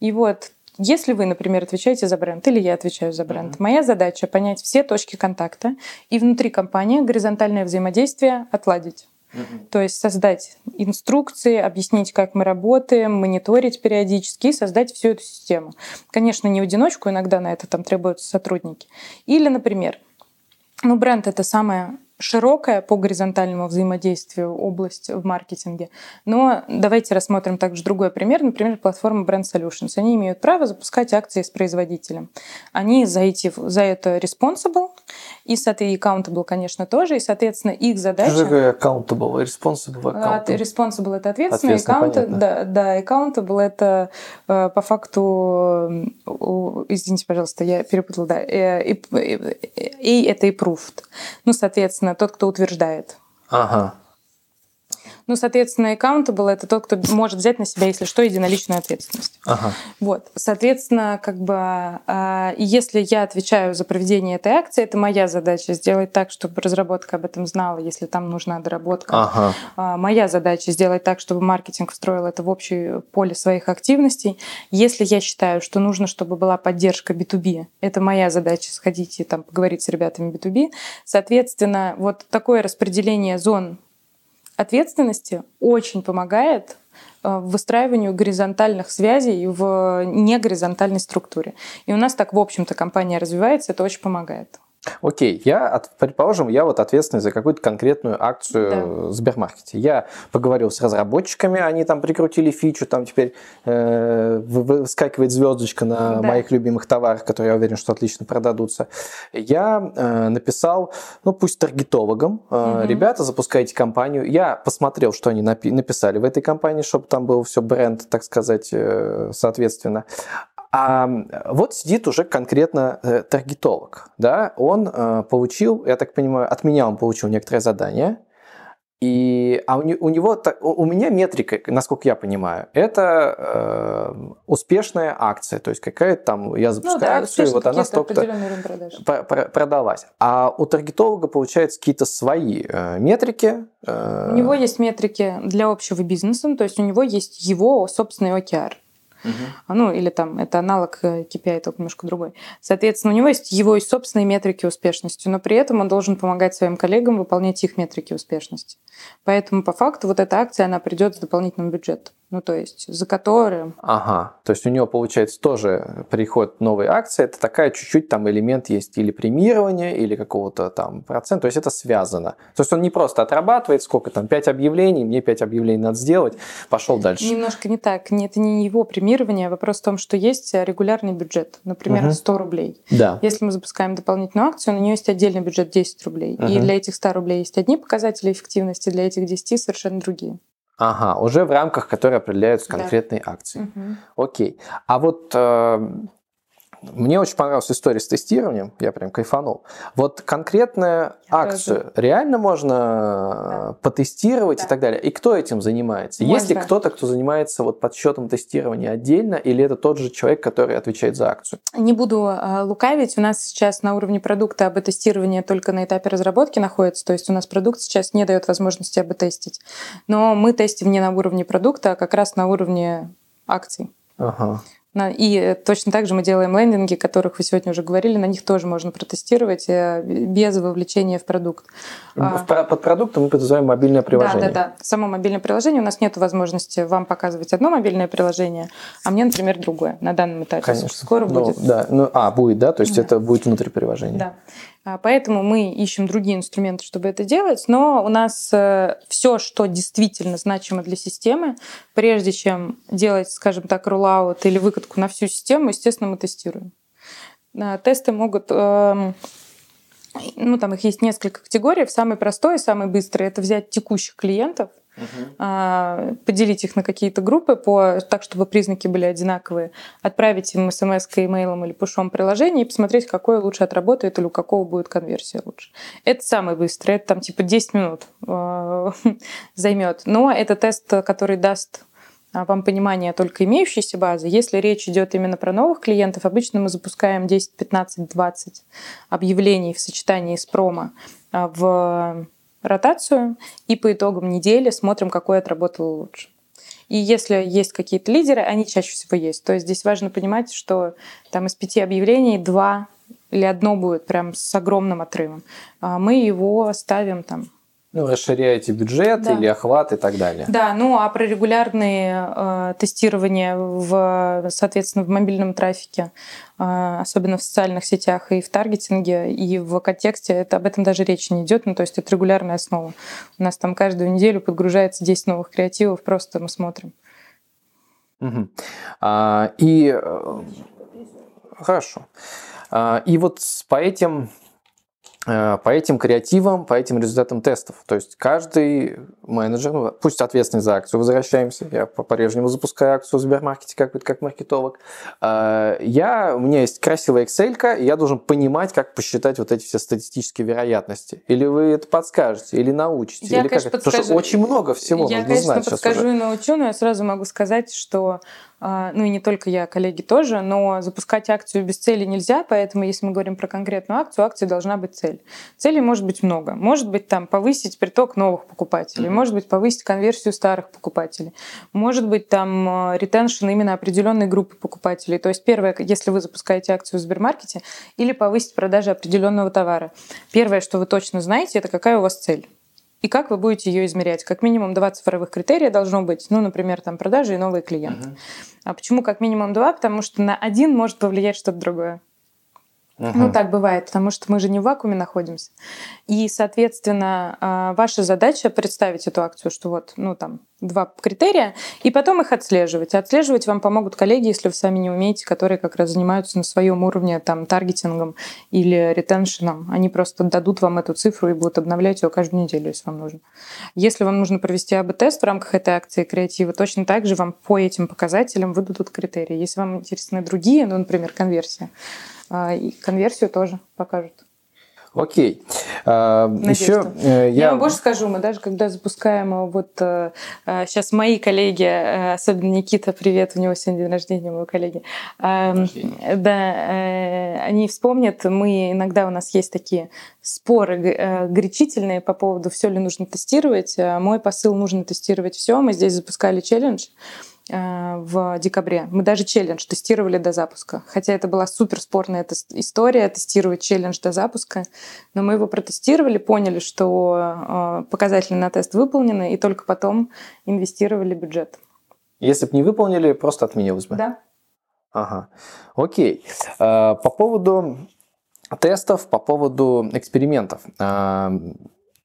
И вот если вы, например, отвечаете за бренд, или я отвечаю за бренд, mm-hmm. моя задача — понять все точки контакта и внутри компании горизонтальное взаимодействие отладить. Mm-hmm. То есть создать инструкции, объяснить, как мы работаем, мониторить периодически и создать всю эту систему. Конечно, не в одиночку, иногда на это там требуются сотрудники. Или, например, ну, бренд — это самое широкая по горизонтальному взаимодействию область в маркетинге. Но давайте рассмотрим также другой пример. Например, платформа Brand Solutions. Они имеют право запускать акции с производителем. Они за, эти, за это responsible, и accountable, конечно, тоже. И, соответственно, их задача... Что такое accountable? Responsible, accountable. Responsible — это ответственный. Account... Да, да, accountable — это по факту... Извините, пожалуйста, я перепутала. Да. A — это approved. Ну, соответственно, тот, кто утверждает. Ага. Ну, соответственно, accountable — это тот, кто может взять на себя, если что, единоличную ответственность. Ага. Вот. Соответственно, как бы, если я отвечаю за проведение этой акции, это моя задача — сделать так, чтобы разработка об этом знала, если там нужна доработка. Ага. Моя задача — сделать так, чтобы маркетинг встроил это в общее поле своих активностей. Если я считаю, что нужно, чтобы была поддержка би ту би, это моя задача — сходить и там поговорить с ребятами би ту би. Соответственно, вот такое распределение зон ответственности очень помогает в выстраиванию горизонтальных связей в негоризонтальной структуре. И у нас так, в общем-то, компания развивается, это очень помогает. Окей, я, предположим, я вот ответственный за какую-то конкретную акцию, да, в Сбермаркете. Я поговорил с разработчиками, они там прикрутили фичу, там теперь э, выскакивает звездочка на, да, моих любимых товарах, которые, я уверен, что отлично продадутся. Я э, написал, ну пусть таргетологам, э, угу. ребята, запускайте компанию. Я посмотрел, что они напи- написали в этой компании, чтобы там был все бренд, так сказать, э, соответственно. А вот сидит уже конкретно э, таргетолог, да, он э, получил, я так понимаю, от меня он получил некоторое задание, и, а у, не, у него, у меня метрика, насколько я понимаю, это э, успешная акция, то есть какая-то там, я запускаю ну, да, акцию, и вот она столько-то продалась. А у таргетолога, получается, какие-то свои э, метрики. Э... У него есть метрики для общего бизнеса, то есть у него есть его собственный о кей ар. Угу. Ну, или там, это аналог кей пи ай, только немножко другой. Соответственно, у него есть его и собственные метрики успешности, но при этом он должен помогать своим коллегам выполнять их метрики успешности. Поэтому, по факту, вот эта акция, она придет с дополнительным бюджетом. Ну, то есть, за которым... Ага, то есть у него, получается, тоже приходят новые акции, это такая чуть-чуть там элемент есть или премирования, или какого-то там процента, то есть это связано. То есть он не просто отрабатывает, сколько там, пять объявлений, мне пять объявлений надо сделать, пошел дальше. Немножко не так, это не его премирование, вопрос в том, что есть регулярный бюджет, например, угу. сто рублей. Да. Если мы запускаем дополнительную акцию, на нее есть отдельный бюджет десять рублей, угу. и для этих ста рублей есть одни показатели эффективности, для этих десяти совершенно другие. Ага, уже в рамках, которые определяются конкретные да. акции. Угу. Окей. А вот э, мне очень понравилась история с тестированием, я прям кайфанул. Вот конкретную акцию тоже. Реально можно да. потестировать да. и так далее. И кто этим занимается? Можно. Есть ли кто-то, кто занимается вот подсчетом тестирования отдельно, или это тот же человек, который отвечает за акцию? Не буду э, лукавить. У нас сейчас на уровне продукта АБ-тестирование только на этапе разработки находится. То есть у нас продукт сейчас не дает возможности АБ-тестить. Но мы тестим не на уровне продукта, а как раз на уровне акций. Ага. И точно так же мы делаем лендинги, о которых вы сегодня уже говорили, на них тоже можно протестировать без вовлечения в продукт. Под продуктом мы подразумеваем мобильное приложение. Да, да, да. Само мобильное приложение. У нас нет возможности вам показывать одно мобильное приложение, а мне, например, другое на данном этапе. Конечно. Скоро ну, будет. Да. Ну, а, будет, да? То есть да. это будет внутри приложения. Да. Поэтому мы ищем другие инструменты, чтобы это делать, но у нас все, что действительно значимо для системы, прежде чем делать, скажем так, роллаут или выкатку на всю систему, естественно, мы тестируем. Тесты могут, ну там их есть несколько категорий, самый простой и самый быстрый – это взять текущих клиентов, Uh-huh. поделить их на какие-то группы по, так, чтобы признаки были одинаковые, отправить им смс-кой, имейлом или пушом приложение и посмотреть, какое лучше отработает или у какого будет конверсия лучше. Это самый быстрый, это там типа десять минут займет. Но это тест, который даст вам понимание только имеющейся базы. Если речь идет именно про новых клиентов, обычно мы запускаем десять, пятнадцать, двадцать объявлений в сочетании с промо в ротацию, и по итогам недели смотрим, какой отработал лучше. И если есть какие-то лидеры, они чаще всего есть. То есть здесь важно понимать, что там из пяти объявлений два или одно будет прям с огромным отрывом. Мы его ставим там. Ну, расширяете бюджет да. или охват и так далее. Да, ну а про регулярные э, тестирования, в, соответственно, в мобильном трафике, э, особенно в социальных сетях и в таргетинге, и в контексте, это, об этом даже речи не идет, ну то есть это регулярная основа. У нас там каждую неделю подгружается десять новых креативов, просто мы смотрим. Угу. А, и... Хорошо. А, и вот по этим... по этим креативам, по этим результатам тестов. То есть каждый менеджер, ну, пусть ответственный за акцию, возвращаемся, я по-прежнему запускаю акцию в Сбермаркете, как, как маркетолог, я, у меня есть красивая Excel-ка, и я должен понимать, как посчитать вот эти все статистические вероятности. Или вы это подскажете, или научите, я, или конечно, как это? Потому что очень много всего я, нужно конечно, знать сейчас уже. Я, конечно, подскажу и научу, но я сразу могу сказать, что ну и не только я, коллеги тоже, но запускать акцию без цели нельзя, поэтому если мы говорим про конкретную акцию, у акции должна быть цель. Целей может быть много. Может быть там повысить приток новых покупателей, mm-hmm. может быть повысить конверсию старых покупателей, может быть там ретеншн именно определенной группы покупателей. То есть первое, если вы запускаете акцию в Сбермаркете, или повысить продажи определенного товара. Первое, что вы точно знаете, это какая у вас цель. И как вы будете ее измерять? Как минимум два цифровых критерия должно быть. Ну, например, там продажи и новые клиенты. Uh-huh. А почему как минимум два? Потому что на один может повлиять что-то другое. Uh-huh. Ну, так бывает, потому что мы же не в вакууме находимся. И, соответственно, ваша задача представить эту акцию, что вот, ну, там, два критерия, и потом их отслеживать. Отслеживать вам помогут коллеги, если вы сами не умеете, которые как раз занимаются на своем уровне там, таргетингом или ретеншеном. Они просто дадут вам эту цифру и будут обновлять ее каждую неделю, если вам нужно. Если вам нужно провести АБ-тест в рамках этой акции креатива, точно так же вам по этим показателям выдадут критерии. Если вам интересны другие, ну, например, конверсия, и конверсию тоже покажут. Окей. Надеюсь, еще что... я... я вам больше скажу, мы даже когда запускаем, вот сейчас мои коллеги, особенно Никита, привет, у него сегодня день рождения, мои коллеги, okay. да, они вспомнят, мы иногда у нас есть такие споры горячительные по поводу, все ли нужно тестировать. Мой посыл: нужно тестировать все. Мы здесь запускали челлендж в декабре. Мы даже челлендж тестировали до запуска. Хотя это была суперспорная история, тестировать челлендж до запуска. Но мы его протестировали, поняли, что показатели на тест выполнены, и только потом инвестировали бюджет. Если бы не выполнили, просто отменилось бы? Да. Ага. Окей. По поводу тестов, по поводу экспериментов.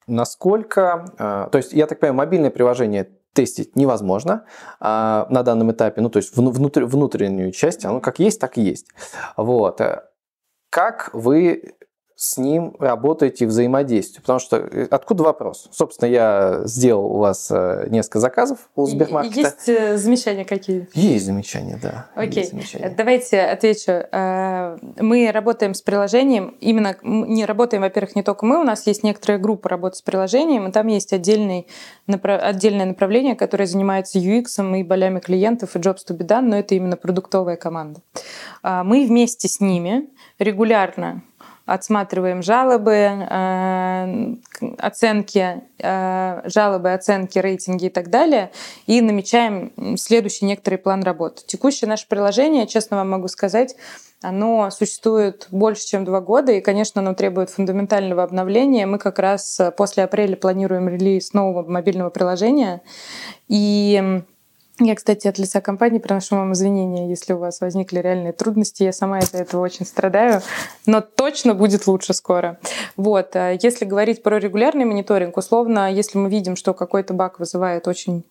Насколько... То есть, я так понимаю, мобильное приложение тестить невозможно а, на данном этапе, ну, то есть внутр- внутреннюю часть, оно как есть, так и есть. Вот. Как вы с ним работаете и взаимодействуете? Потому что откуда вопрос? Собственно, я сделал у вас несколько заказов у Сбермаркета. Есть замечания какие? Есть замечания, да. Окей, замечания. Давайте отвечу. Мы работаем с приложением, именно не работаем, во-первых, не только мы, у нас есть некоторая группа работы с приложением, и там есть отдельный, отдельное направление, которое занимается ю экс и болями клиентов, и Jobs to be done, но это именно продуктовая команда. Мы вместе с ними регулярно отсматриваем жалобы, оценки, жалобы, оценки, рейтинги и так далее, и намечаем следующий некоторый план работы. Текущее наше приложение, честно вам могу сказать, оно существует больше, чем два года, и, конечно, оно требует фундаментального обновления. Мы как раз после апреля планируем релиз нового мобильного приложения, и... Я, кстати, от лица компании приношу вам извинения, если у вас возникли реальные трудности. Я сама из-за этого очень страдаю, но точно будет лучше скоро. Вот. Если говорить про регулярный мониторинг, условно, если мы видим, что какой-то баг вызывает очень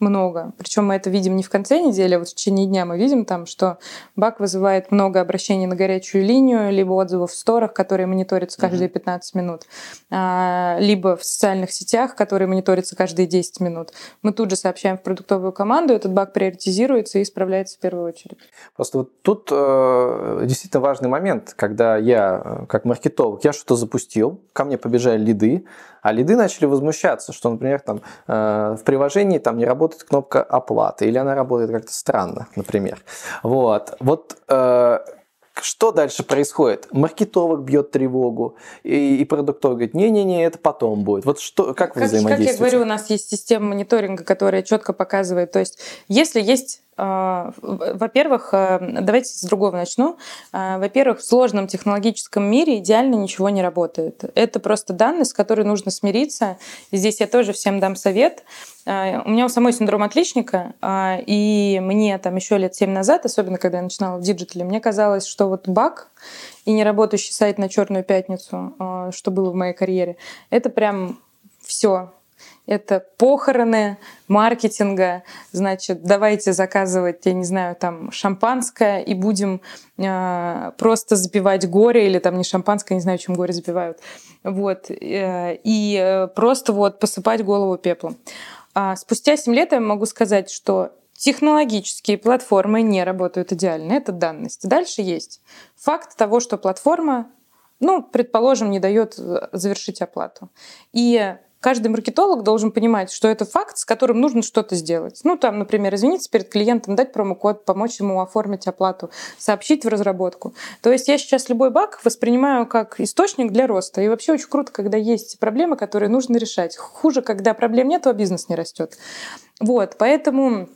много, причем мы это видим не в конце недели, а вот в течение дня мы видим там, что баг вызывает много обращений на горячую линию, либо отзывов в сторах, которые мониторятся каждые пятнадцать минут, либо в социальных сетях, которые мониторятся каждые десять минут. Мы тут же сообщаем в продуктовую команду, этот баг приоритизируется и исправляется в первую очередь. Просто вот тут э, действительно важный момент, когда я, как маркетолог, я что-то запустил, ко мне побежали лиды, а лиды начали возмущаться, что, например, там, э, в приложении там не работает кнопка оплаты, или она работает как-то странно, например. Вот, вот э, что дальше происходит? Маркетолог бьет тревогу, и, и продуктолог говорит, не-не-не, это потом будет. Вот что, как вы как, взаимодействуете? Как я говорю, у нас есть система мониторинга, которая четко показывает, то есть если есть... Во-первых, давайте с другого начну. Во-первых, в сложном технологическом мире идеально ничего не работает. Это просто данность, с которой нужно смириться. И здесь я тоже всем дам совет. У меня у самой синдром отличника, и мне там еще лет семь назад, особенно когда я начинала в диджитале, мне казалось, что вот баг и неработающий сайт на Черную пятницу, что было в моей карьере, это прям все. Это похороны маркетинга, значит, давайте заказывать, я не знаю, там, шампанское и будем э, просто запивать горе, или там не шампанское, не знаю, чем горе запивают, вот, э, и просто вот посыпать голову пеплом. А спустя семь лет я могу сказать, что технологические платформы не работают идеально, это данность. Дальше есть факт того, что платформа, ну, предположим, не дает завершить оплату. И каждый маркетолог должен понимать, что это факт, с которым нужно что-то сделать. Ну, там, например, извиниться перед клиентом, дать промокод, помочь ему оформить оплату, сообщить в разработку. То есть я сейчас любой баг воспринимаю как источник для роста. И вообще очень круто, когда есть проблемы, которые нужно решать. Хуже, когда проблем нет, а бизнес не растет. Вот, поэтому...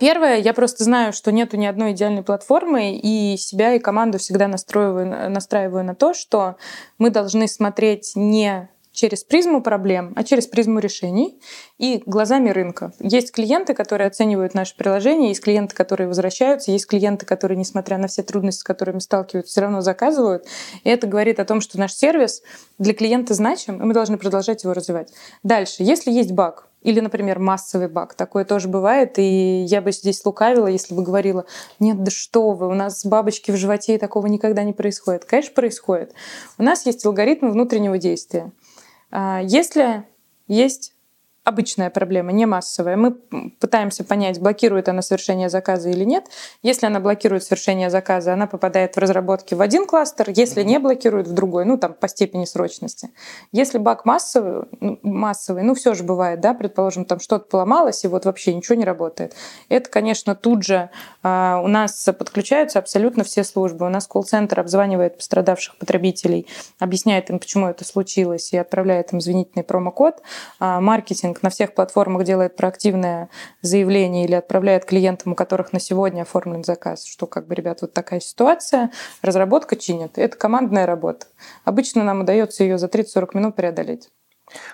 Первое, я просто знаю, что нету ни одной идеальной платформы, и себя и команду всегда настраиваю, настраиваю на то, что мы должны смотреть не через призму проблем, а через призму решений и глазами рынка. Есть клиенты, которые оценивают наше приложение, есть клиенты, которые возвращаются, есть клиенты, которые, несмотря на все трудности, с которыми сталкиваются, все равно заказывают. И это говорит о том, что наш сервис для клиента значим, и мы должны продолжать его развивать. Дальше, если есть баг, или, например, массовый баг. Такое тоже бывает, и я бы здесь лукавила, если бы говорила, нет, да что вы, у нас бабочки в животе, и такого никогда не происходит. Конечно, происходит. У нас есть алгоритм внутреннего действия. Если есть обычная проблема, не массовая, мы пытаемся понять, блокирует она совершение заказа или нет. Если она блокирует совершение заказа, она попадает в разработки в один кластер, если не блокирует, в другой, ну там по степени срочности. Если баг массовый, массовый, ну все же бывает, да, предположим, там что-то поломалось, и вот вообще ничего не работает. Это, конечно, тут же а, у нас подключаются абсолютно все службы. У нас колл-центр обзванивает пострадавших потребителей, объясняет им, почему это случилось, и отправляет им извинительный промокод. А, маркетинг на всех платформах делает проактивное заявление или отправляет клиентам, у которых на сегодня оформлен заказ, что, как бы, ребят, вот такая ситуация, разработка чинит. Это командная работа. Обычно нам удается ее за тридцать-сорок минут преодолеть.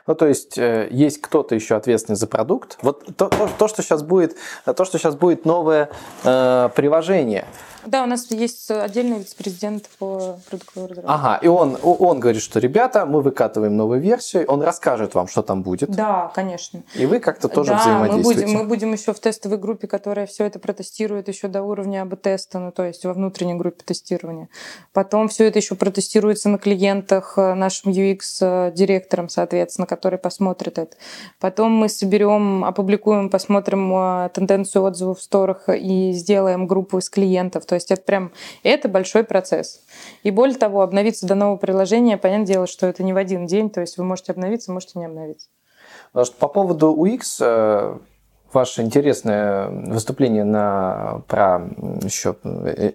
Ну, то есть, есть кто-то еще ответственный за продукт. Вот то, то, то, что, сейчас будет, то что сейчас будет новое э, приложение. Да, у нас есть отдельный вице-президент по продуктовой разработке. Ага, и он, он говорит, что, ребята, мы выкатываем новую версию, он расскажет вам, что там будет. Да, конечно. И вы как-то тоже да, взаимодействуете. Да, мы, мы будем еще в тестовой группе, которая все это протестирует еще до уровня АБ-теста, ну, то есть во внутренней группе тестирования. Потом все это еще протестируется на клиентах нашим ю экс-директором, соответственно, который посмотрит это. Потом мы соберем, опубликуем, посмотрим тенденцию отзывов в сторах и сделаем группу из клиентов. То есть это прям, это большой процесс. И более того, обновиться до нового приложения, понятное дело, что это не в один день, то есть вы можете обновиться, можете не обновиться. По поводу ю экс, ваше интересное выступление на, про еще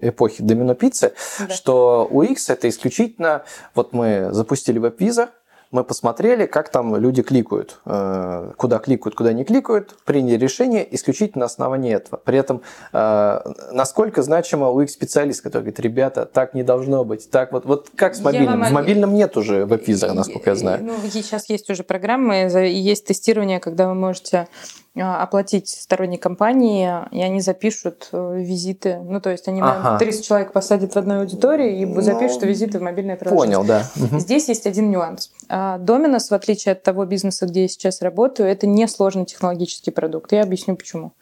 эпохи Домино Пиццы, да. Что ю экс это исключительно, вот мы запустили веб-визор, мы посмотрели, как там люди кликают, куда кликают, куда не кликают, приняли решение исключительно на основании этого. При этом, насколько значимо ю экс-специалист, который говорит, ребята, так не должно быть, так вот, вот как с мобильным? Вам... В мобильном нет уже веб-визора, насколько я знаю. Ну, сейчас есть уже программы, есть тестирование, когда вы можете... оплатить сторонней компании, и они запишут визиты. Ну, то есть они ага. тридцать человек посадят в одной аудитории и ну, запишут визиты в мобильное приложение. Понял, да. Угу. Здесь есть один нюанс. Доминос, в отличие от того бизнеса, где я сейчас работаю, это не сложный технологический продукт. Я объясню, почему.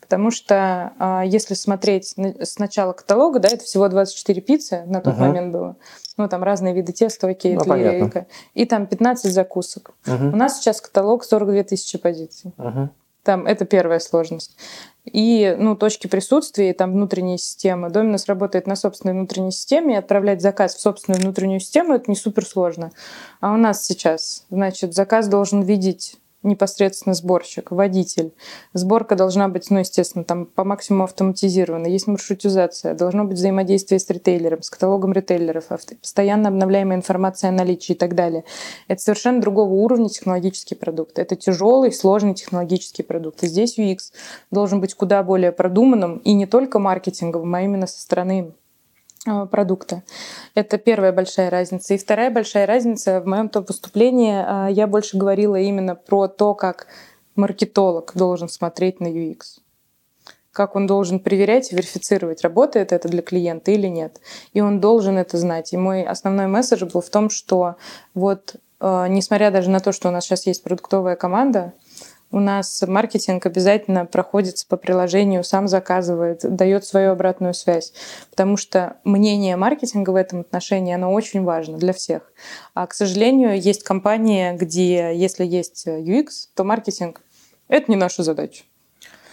Потому что если смотреть с начала каталога, да, это всего двадцать четыре пиццы на тот угу. момент было. Ну, там разные виды теста, окей, ну, это и там пятнадцать закусок. Угу. У нас сейчас каталог сорок две тысячи позиций. Угу. Там, это первая сложность. И ну, точки присутствия, и там внутренние системы. Доминос работает на собственной внутренней системе, и отправлять заказ в собственную внутреннюю систему – это не суперсложно. А у нас сейчас, значит, заказ должен видеть непосредственно сборщик, водитель. Сборка должна быть, ну, естественно, там по максимуму автоматизирована. Есть маршрутизация, должно быть взаимодействие с ритейлером, с каталогом ритейлеров, постоянно обновляемая информация о наличии и так далее. Это совершенно другого уровня технологический продукт. Это тяжелый, сложный технологический продукт. И здесь ю экс должен быть куда более продуманным и не только маркетинговым, а именно со стороны продукта. Это первая большая разница. И вторая большая разница, в моем топ-выступлении я больше говорила именно про то, как маркетолог должен смотреть на ю экс. Как он должен проверять и верифицировать, работает это для клиента или нет. И он должен это знать. И мой основной месседж был в том, что вот, несмотря даже на то, что у нас сейчас есть продуктовая команда, у нас маркетинг обязательно проходится по приложению, сам заказывает, дает свою обратную связь. Потому что мнение маркетинга в этом отношении, оно очень важно для всех. А, к сожалению, есть компании, где если есть ю экс, то маркетинг — это не наша задача.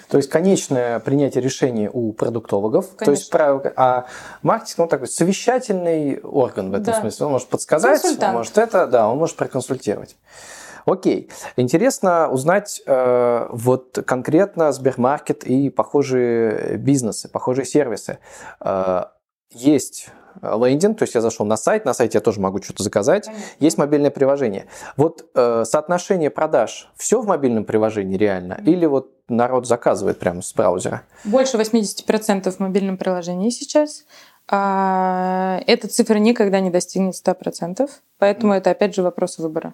То есть конечное принятие решений у продуктологов, конечно. То есть правило, а маркетинг, он такой совещательный орган в этом да. смысле. Он может подсказать, он может это, да, он может проконсультировать. Окей. Интересно узнать э, вот конкретно Сбермаркет и похожие бизнесы, похожие сервисы. Э, есть лендинг, то есть я зашел на сайт, на сайте я тоже могу что-то заказать. Понятно. Есть мобильное приложение. Вот э, соотношение продаж, все в мобильном приложении реально? Mm-hmm. Или вот народ заказывает прямо с браузера? Больше восемьдесят процентов в мобильном приложении сейчас. А, эта цифра никогда не достигнет сто процентов, поэтому mm-hmm. это опять же вопрос выбора.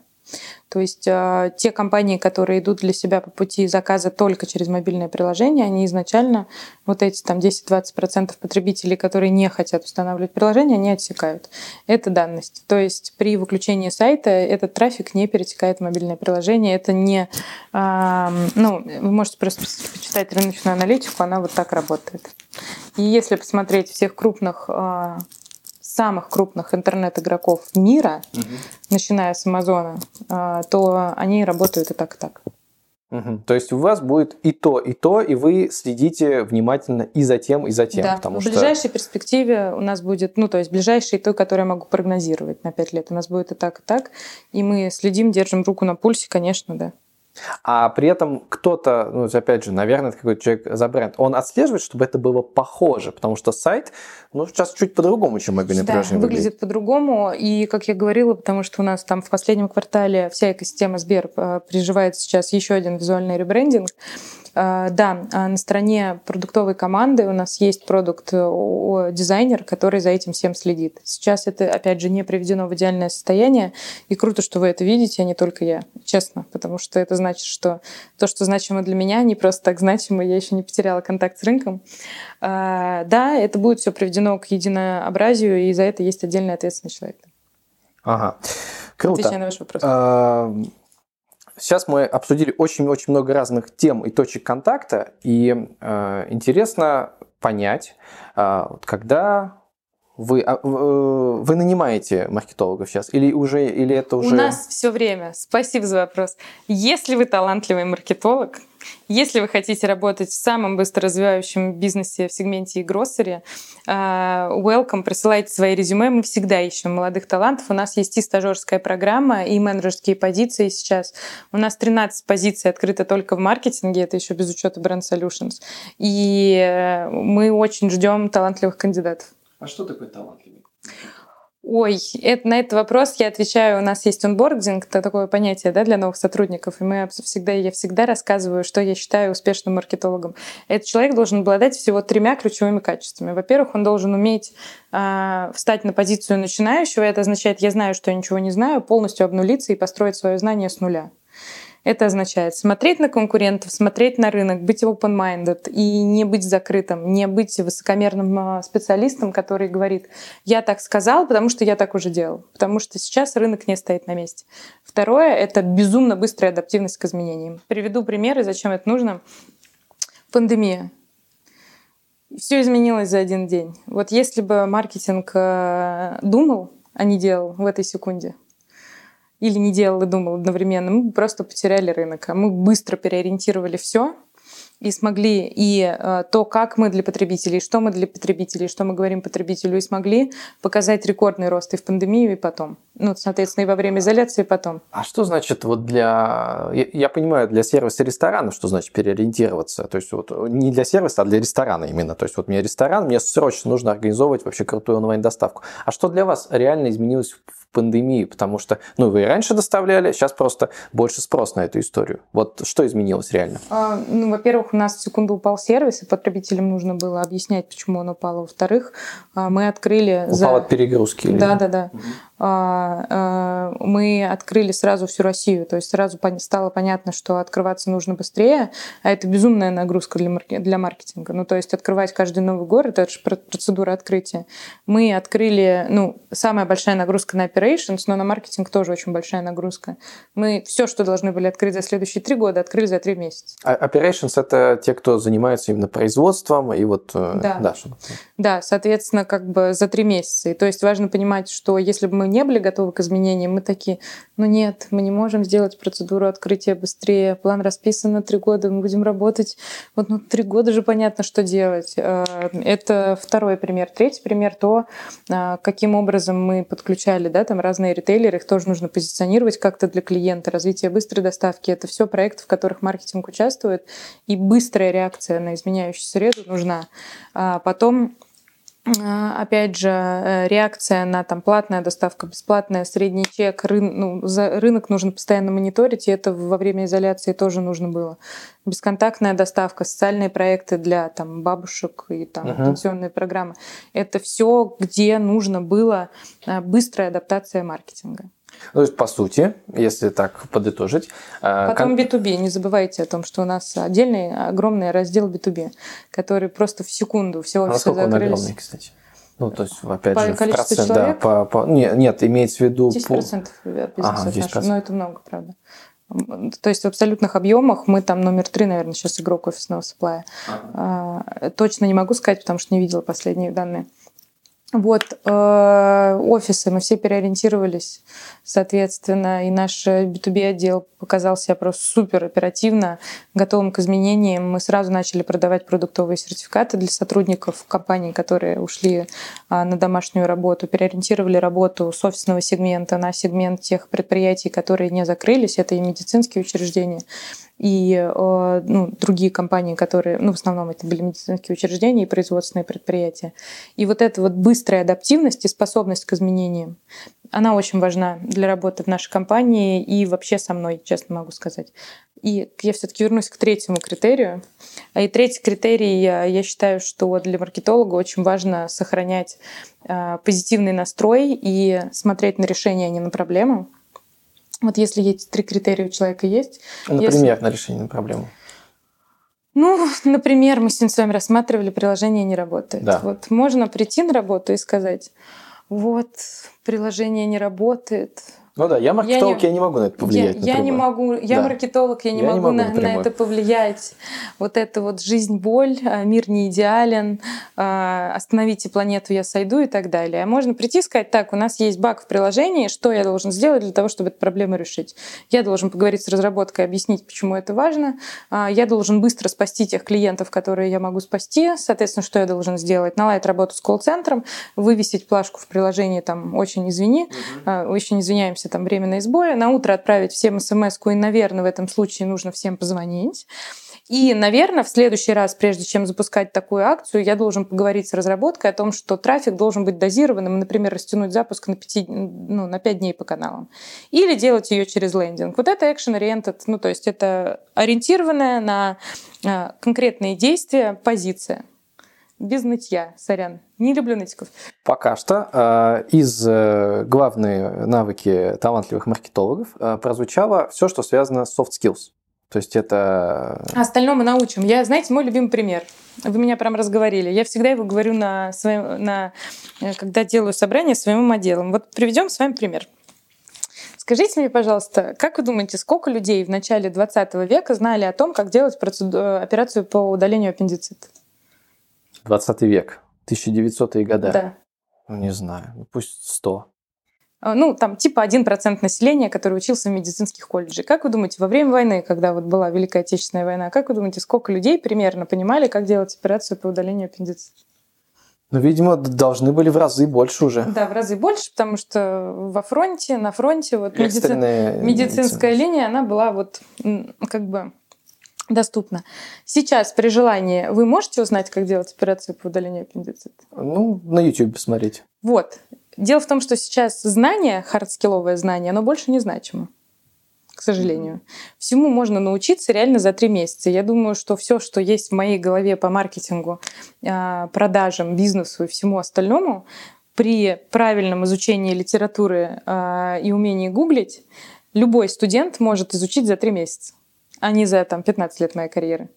То есть э, те компании, которые идут для себя по пути заказа только через мобильное приложение, они изначально вот эти там десять-двадцать процентов потребителей, которые не хотят устанавливать приложение, они отсекают. Это данность. То есть при выключении сайта этот трафик не перетекает в мобильное приложение. Это не... Э, ну, вы можете просто почитать рыночную аналитику, она вот так работает. И если посмотреть всех крупных... Э, самых крупных интернет-игроков мира, угу. начиная с Амазона, то они работают и так, и так. Угу. То есть у вас будет и то, и то, и вы следите внимательно и за тем, и за тем. Да, потому в что... ближайшей перспективе у нас будет, ну, то есть ближайшей, той, которую я могу прогнозировать на пять лет, у нас будет и так, и так, и мы следим, держим руку на пульсе, конечно, да. А при этом кто-то, ну, опять же, наверное, это какой-то человек за бренд, он отслеживает, чтобы это было похоже, потому что сайт, ну, сейчас чуть по-другому, чем мобильное да, приложение выглядит. выглядит по-другому, и, как я говорила, потому что у нас там в последнем квартале вся экосистема Сбер переживает сейчас еще один визуальный ребрендинг. Да, на стороне продуктовой команды у нас есть продукт-дизайнер, который за этим всем следит. Сейчас это, опять же, не приведено в идеальное состояние, и круто, что вы это видите, а не только я, честно, потому что это значит, что то, что значимо для меня, не просто так значимо, я еще не потеряла контакт с рынком. Да, это будет все приведено к единообразию, и за это есть отдельный ответственный человек. Ага, круто. Отвечаю на ваш вопрос. Сейчас мы обсудили очень-очень много разных тем и точек контакта, и э, интересно понять, э, когда вы, э, вы нанимаете маркетологов сейчас, или, уже, или это уже... У нас все время, спасибо за вопрос, если вы талантливый маркетолог, если вы хотите работать в самом быстро развивающем бизнесе в сегменте e-grocery, welcome, присылайте свои резюме. Мы всегда ищем молодых талантов. У нас есть и стажерская программа, и менеджерские позиции сейчас. У нас тринадцать позиций открыто только в маркетинге, это еще без учета Brand Solutions. И мы очень ждем талантливых кандидатов. А что такое талантливый? Ой, это, на этот вопрос я отвечаю. У нас есть онбординг, это такое понятие, да, для новых сотрудников, и мы всегда, я всегда рассказываю, что я считаю успешным маркетологом. Этот человек должен обладать всего тремя ключевыми качествами. Во-первых, он должен уметь э, встать на позицию начинающего. Это означает, я знаю, что я ничего не знаю, полностью обнулиться и построить свое знание с нуля. Это означает смотреть на конкурентов, смотреть на рынок, быть open-minded и не быть закрытым, не быть высокомерным специалистом, который говорит, я так сказал, потому что я так уже делал, потому что сейчас рынок не стоит на месте. Второе — это безумно быстрая адаптивность к изменениям. Приведу примеры, зачем это нужно. Пандемия. Все изменилось за один день. Вот если бы маркетинг думал, а не делал в этой секунде, или не делал и думал одновременно, мы просто потеряли рынок. Мы быстро переориентировали все и смогли и то, как мы для потребителей, что мы для потребителей, что мы говорим потребителю, и смогли показать рекордный рост и в пандемию, и потом. Ну, соответственно, и во время изоляции, и потом. А что значит вот для... Я понимаю, для сервиса ресторанов, что значит переориентироваться? То есть вот не для сервиса, а для ресторана именно. То есть вот мне ресторан, мне срочно нужно организовывать вообще крутую онлайн-доставку. А что для вас реально изменилось в пандемии, потому что, ну, вы и раньше доставляли, сейчас просто больше спрос на эту историю. Вот что изменилось реально? А, ну, во-первых, у нас в секунду упал сервис, и потребителям нужно было объяснять, почему он упал. Во-вторых, мы открыли... Упал за... от перегрузки. Да-да-да. Угу. А, а, мы открыли сразу всю Россию, то есть сразу стало понятно, что открываться нужно быстрее, а это безумная нагрузка для, марк... для маркетинга. Ну, то есть открывать каждый новый город, это же процедура открытия. Мы открыли, ну, самая большая нагрузка на операцию, но на маркетинг тоже очень большая нагрузка. Мы все, что должны были открыть за следующие три года, открыли за три месяца. Operations — это те, кто занимается именно производством и вот... Да, да, чтобы... да, соответственно, как бы за три месяца. И то есть важно понимать, что если бы мы не были готовы к изменениям, мы такие, ну нет, мы не можем сделать процедуру открытия быстрее, план расписан на три года, мы будем работать. Вот ну, три года же понятно, что делать. Это второй пример. Третий пример — то, каким образом мы подключали, да, там разные ритейлеры, их тоже нужно позиционировать как-то для клиента, развитие быстрой доставки. Это все проекты, в которых маркетинг участвует, и быстрая реакция на изменяющуюся среду нужна. А потом, опять же, реакция на там, платная доставка, бесплатная, средний чек, рын... ну, за... рынок нужно постоянно мониторить, и это во время изоляции тоже нужно было. Бесконтактная доставка, социальные проекты для там, бабушек и там, uh-huh. пенсионные программы. Это все, где нужно было быстрая адаптация маркетинга. Ну, то есть, по сути, если так подытожить... Потом кон... би ту би. Не забывайте о том, что у нас отдельный огромный раздел би ту би, который просто в секунду все офисы закрылись. А насколько он огромный, кстати? Ну, то есть, опять по же, в процент, человек? Да, по, по... Нет, нет, имеется в виду... десять процентов бизнеса ага, нашего, но это много, правда. То есть в абсолютных объемах мы там номер три, наверное, сейчас игрок офисного сапплая. Ага. Точно не могу сказать, потому что не видела последние данные. Вот, э, офисы, мы все переориентировались, соответственно, и наш би ту би-отдел показал себя просто супер оперативно, готовым к изменениям. Мы сразу начали продавать продуктовые сертификаты для сотрудников компаний, которые ушли э, на домашнюю работу, переориентировали работу с офисного сегмента на сегмент тех предприятий, которые не закрылись, это и медицинские учреждения, и э, ну, другие компании, которые, ну, в основном это были медицинские учреждения и производственные предприятия. И вот это вот быстро быстрая адаптивность и способность к изменениям, она очень важна для работы в нашей компании и вообще со мной, честно могу сказать. И я все-таки вернусь к третьему критерию. И третий критерий, я считаю, что для маркетолога очень важно сохранять э, позитивный настрой и смотреть на решения, а не на проблему. Вот если эти три критерия у человека есть... Например, если... на решение, на проблему. Ну, например, мы сегодня с вами рассматривали, приложение не работает. Да. Вот можно прийти на работу и сказать, вот, приложение не работает. Ну да, я маркетолог, я не, я не могу на это повлиять. Я, я не могу, я да. маркетолог, я не я могу, не могу на, на это повлиять. Вот это вот жизнь, боль, мир не идеален, остановите планету, я сойду и так далее. А можно прийти и сказать, так, у нас есть баг в приложении, что я должен сделать для того, чтобы эту проблему решить? Я должен поговорить с разработкой, объяснить, почему это важно. Я должен быстро спасти тех клиентов, которые я могу спасти. Соответственно, что я должен сделать? Наладить работу с колл-центром, вывесить плашку в приложении, там, очень извини, угу. очень извиняемся, там временные сбои, на утро отправить всем смс-ку, и, наверное, в этом случае нужно всем позвонить. И, наверное, в следующий раз, прежде чем запускать такую акцию, я должен поговорить с разработкой о том, что трафик должен быть дозированным, например, растянуть запуск на пять, ну, на пять дней по каналам. Или делать ее через лендинг. Вот это action-oriented, ну, то есть это ориентированная на конкретные действия позиция. Без нытья, сорян. Не люблю нытиков. Пока что э, из э, главной навыки талантливых маркетологов э, прозвучало все, что связано с soft skills. То есть это... Остальное мы научим. Я, знаете, мой любимый пример. Вы меня прям разговорили. Я всегда его говорю, на своем, на, когда делаю собрание с своим отделом. Вот приведем с вами пример. Скажите мне, пожалуйста, как вы думаете, сколько людей в начале двадцатого века знали о том, как делать процеду... операцию по удалению аппендицита? двадцатый век, тысяча девятисотые годы. Да. Ну, не знаю, пусть сто. Ну, там типа один процент населения, который учился в медицинских колледжах. Как вы думаете, во время войны, когда вот была Великая Отечественная война, как вы думаете, сколько людей примерно понимали, как делать операцию по удалению аппендицита? Ну, видимо, должны были в разы больше уже. Да, в разы больше, потому что во фронте, на фронте вот медици... медицинская линия, она была вот как бы... доступно. Сейчас при желании вы можете узнать, как делать операцию по удалению аппендицита? Ну, на YouTube посмотреть. Вот. Дело в том, что сейчас знание, хардскилловое знание, оно больше не значимо, к сожалению. Всему можно научиться реально за три месяца. Я думаю, что все, что есть в моей голове по маркетингу, продажам, бизнесу и всему остальному, при правильном изучении литературы и умении гуглить, любой студент может изучить за три месяца, а не за там, пятнадцать лет моей карьеры.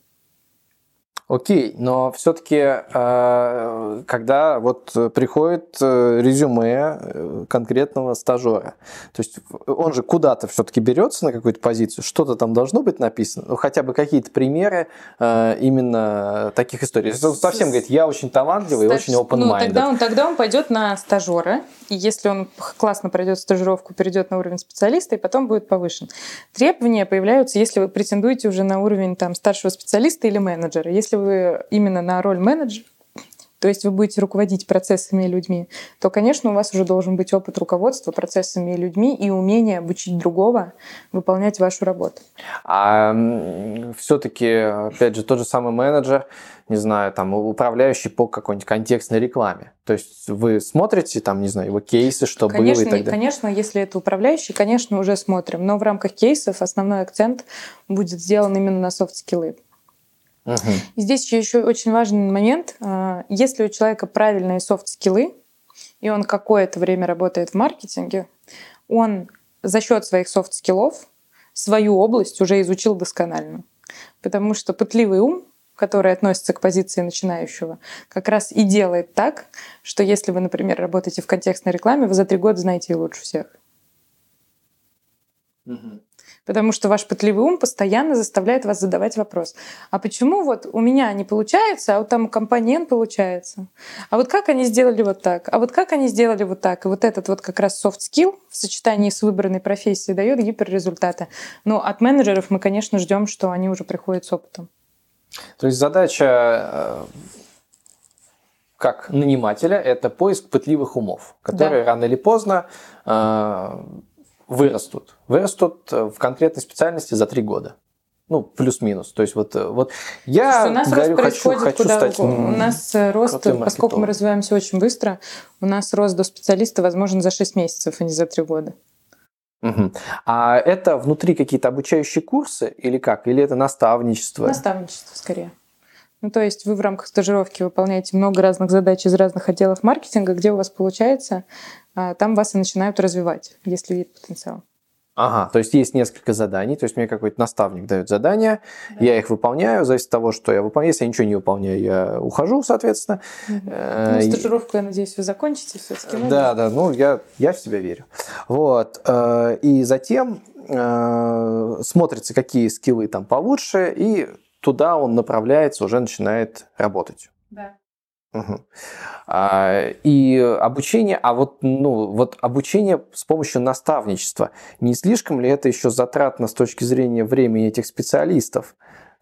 Окей, но все-таки, когда вот приходит резюме конкретного стажера, то есть он же куда-то все-таки берется на какую-то позицию, что-то там должно быть написано, ну, хотя бы какие-то примеры именно таких историй. Если он совсем говорит, я очень талантливый Стаж... и очень open-minded. Ну, тогда он, тогда он пойдет на стажера, и если он классно пройдет стажировку, перейдет на уровень специалиста, и потом будет повышен. Требования появляются, если вы претендуете уже на уровень там, старшего специалиста или менеджера. Если вы именно на роль менеджера, то есть вы будете руководить процессами и людьми, то, конечно, у вас уже должен быть опыт руководства процессами и людьми и умение обучить другого выполнять вашу работу. А все-таки, опять же, тот же самый менеджер, не знаю, там, управляющий по какой-нибудь контекстной рекламе. То есть вы смотрите, там, не знаю, его кейсы, что конечно, было и так далее? Конечно, если это управляющий, конечно, уже смотрим. Но в рамках кейсов основной акцент будет сделан именно на софт-скиллы. Угу. И здесь еще очень важный момент. Если у человека правильные софт-скиллы, и он какое-то время работает в маркетинге, он за счет своих софт-скиллов свою область уже изучил досконально. Потому что пытливый ум, который относится к позиции начинающего, как раз и делает так, что если вы, например, работаете в контекстной рекламе, вы за три года знаете ее лучше всех. Угу. Потому что ваш пытливый ум постоянно заставляет вас задавать вопрос. А почему вот у меня не получается, а вот там у компании N получается? А вот как они сделали вот так? А вот как они сделали вот так? И вот этот вот как раз soft skill в сочетании с выбранной профессией дает гиперрезультаты. Но от менеджеров мы, конечно, ждем, что они уже приходят с опытом. То есть задача как нанимателя — это поиск пытливых умов, которые да. рано или поздно вырастут. Вырастут в конкретной специальности за три года. Ну, плюс-минус. То есть вот, вот я Слушайте, у нас говорю, рост хочу, хочу куда стать... У нас рост, поскольку мы развиваемся очень быстро, у нас рост до специалиста возможен за шесть месяцев, а не за три года. Угу. А это внутри какие-то обучающие курсы или как? Или это наставничество? Наставничество, скорее. Ну, то есть вы в рамках стажировки выполняете много разных задач из разных отделов маркетинга, где у вас получается, там вас и начинают развивать, если видят потенциал. Ага, то есть есть несколько заданий, то есть мне какой-то наставник дает задания, да. я их выполняю, зависит от того, что я выполняю. Если я ничего не выполняю, я ухожу, соответственно. Угу. Ну, стажировку, я надеюсь, вы закончите все-таки. Ну, да, да, ну, я, я в себя верю. Вот, и затем смотрится, какие скиллы там получше, и... туда он направляется, уже начинает работать. Да. Угу. А, и обучение, а вот, ну, вот обучение с помощью наставничества, не слишком ли это еще затратно с точки зрения времени этих специалистов?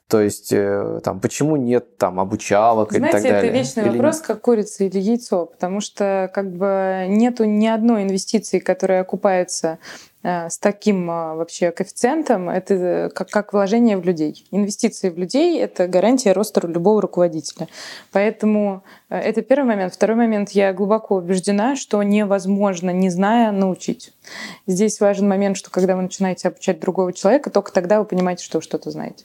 То есть, там, почему нет там, обучалок Знаете, или так далее? Знаете, это вечный или вопрос, нет? Как курица или яйцо, потому что как бы нету ни одной инвестиции, которая окупается с таким вообще коэффициентом, это как, как вложение в людей. Инвестиции в людей — это гарантия роста любого руководителя. Поэтому это первый момент. Второй момент. Я глубоко убеждена, что невозможно, не зная, научить. Здесь важен момент, что когда вы начинаете обучать другого человека, только тогда вы понимаете, что вы что-то знаете.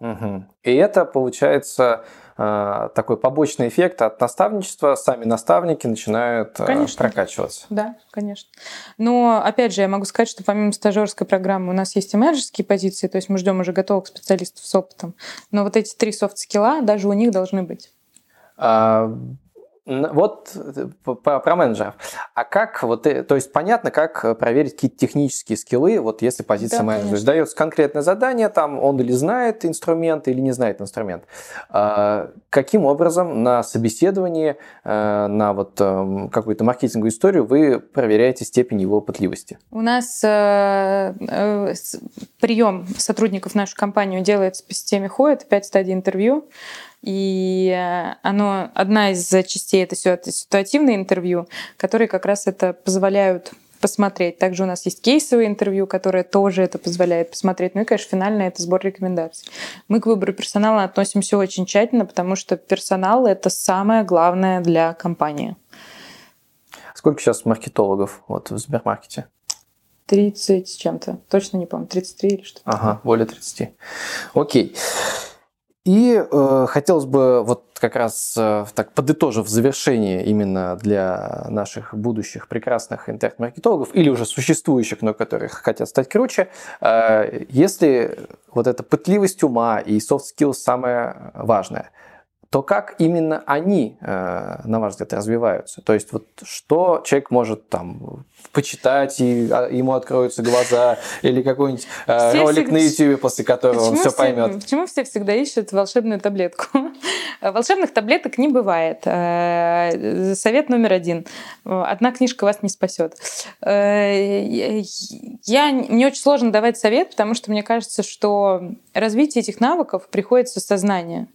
Угу. И это, получается, такой побочный эффект от наставничества. Сами наставники начинают конечно. прокачиваться. Да, конечно. Но, опять же, я могу сказать, что помимо стажерской программы у нас есть и менеджерские позиции, то есть мы ждем уже готовых специалистов с опытом. Но вот эти три софт-скилла даже у них должны быть. А... Вот про менеджеров. А как, вот, то есть понятно, как проверить какие-то технические скиллы, вот если позиция да, менеджера. То есть дается конкретное задание, там он или знает инструмент, или не знает инструмент. А, каким образом на собеседовании, на вот какую-то маркетинговую историю вы проверяете степень его пытливости? У нас э, э, прием сотрудников в нашу компанию делается по системе Х О, это пять стадий интервью. И оно, одна из частей — это ситуативные интервью, которые как раз это позволяют посмотреть. Также у нас есть кейсовые интервью, которые тоже это позволяют посмотреть. Ну и, конечно, финально это сбор рекомендаций. Мы к выбору персонала относимся очень тщательно, потому что персонал — это самое главное для компании. Сколько сейчас маркетологов вот, в Сбермаркете? тридцать с чем-то. Точно не помню. тридцать три или что-то. Ага, более тридцати. Окей. И э, хотелось бы вот как раз э, так подытожив в завершении именно для наших будущих прекрасных интернет-маркетологов или уже существующих, но которых хотят стать круче, э, если вот эта пытливость ума и soft skills самое важное, то как именно они, э, на ваш взгляд, развиваются? То есть вот что человек может там почитать, и а, ему откроются глаза, или какой-нибудь э, ролик всегда... на YouTube, после которого почему он все, все поймет? Почему все всегда ищут волшебную таблетку? Волшебных таблеток не бывает. Совет номер один. Одна книжка вас не спасет. Я, мне очень сложно давать совет, потому что мне кажется, что развитие этих навыков приходится со знания.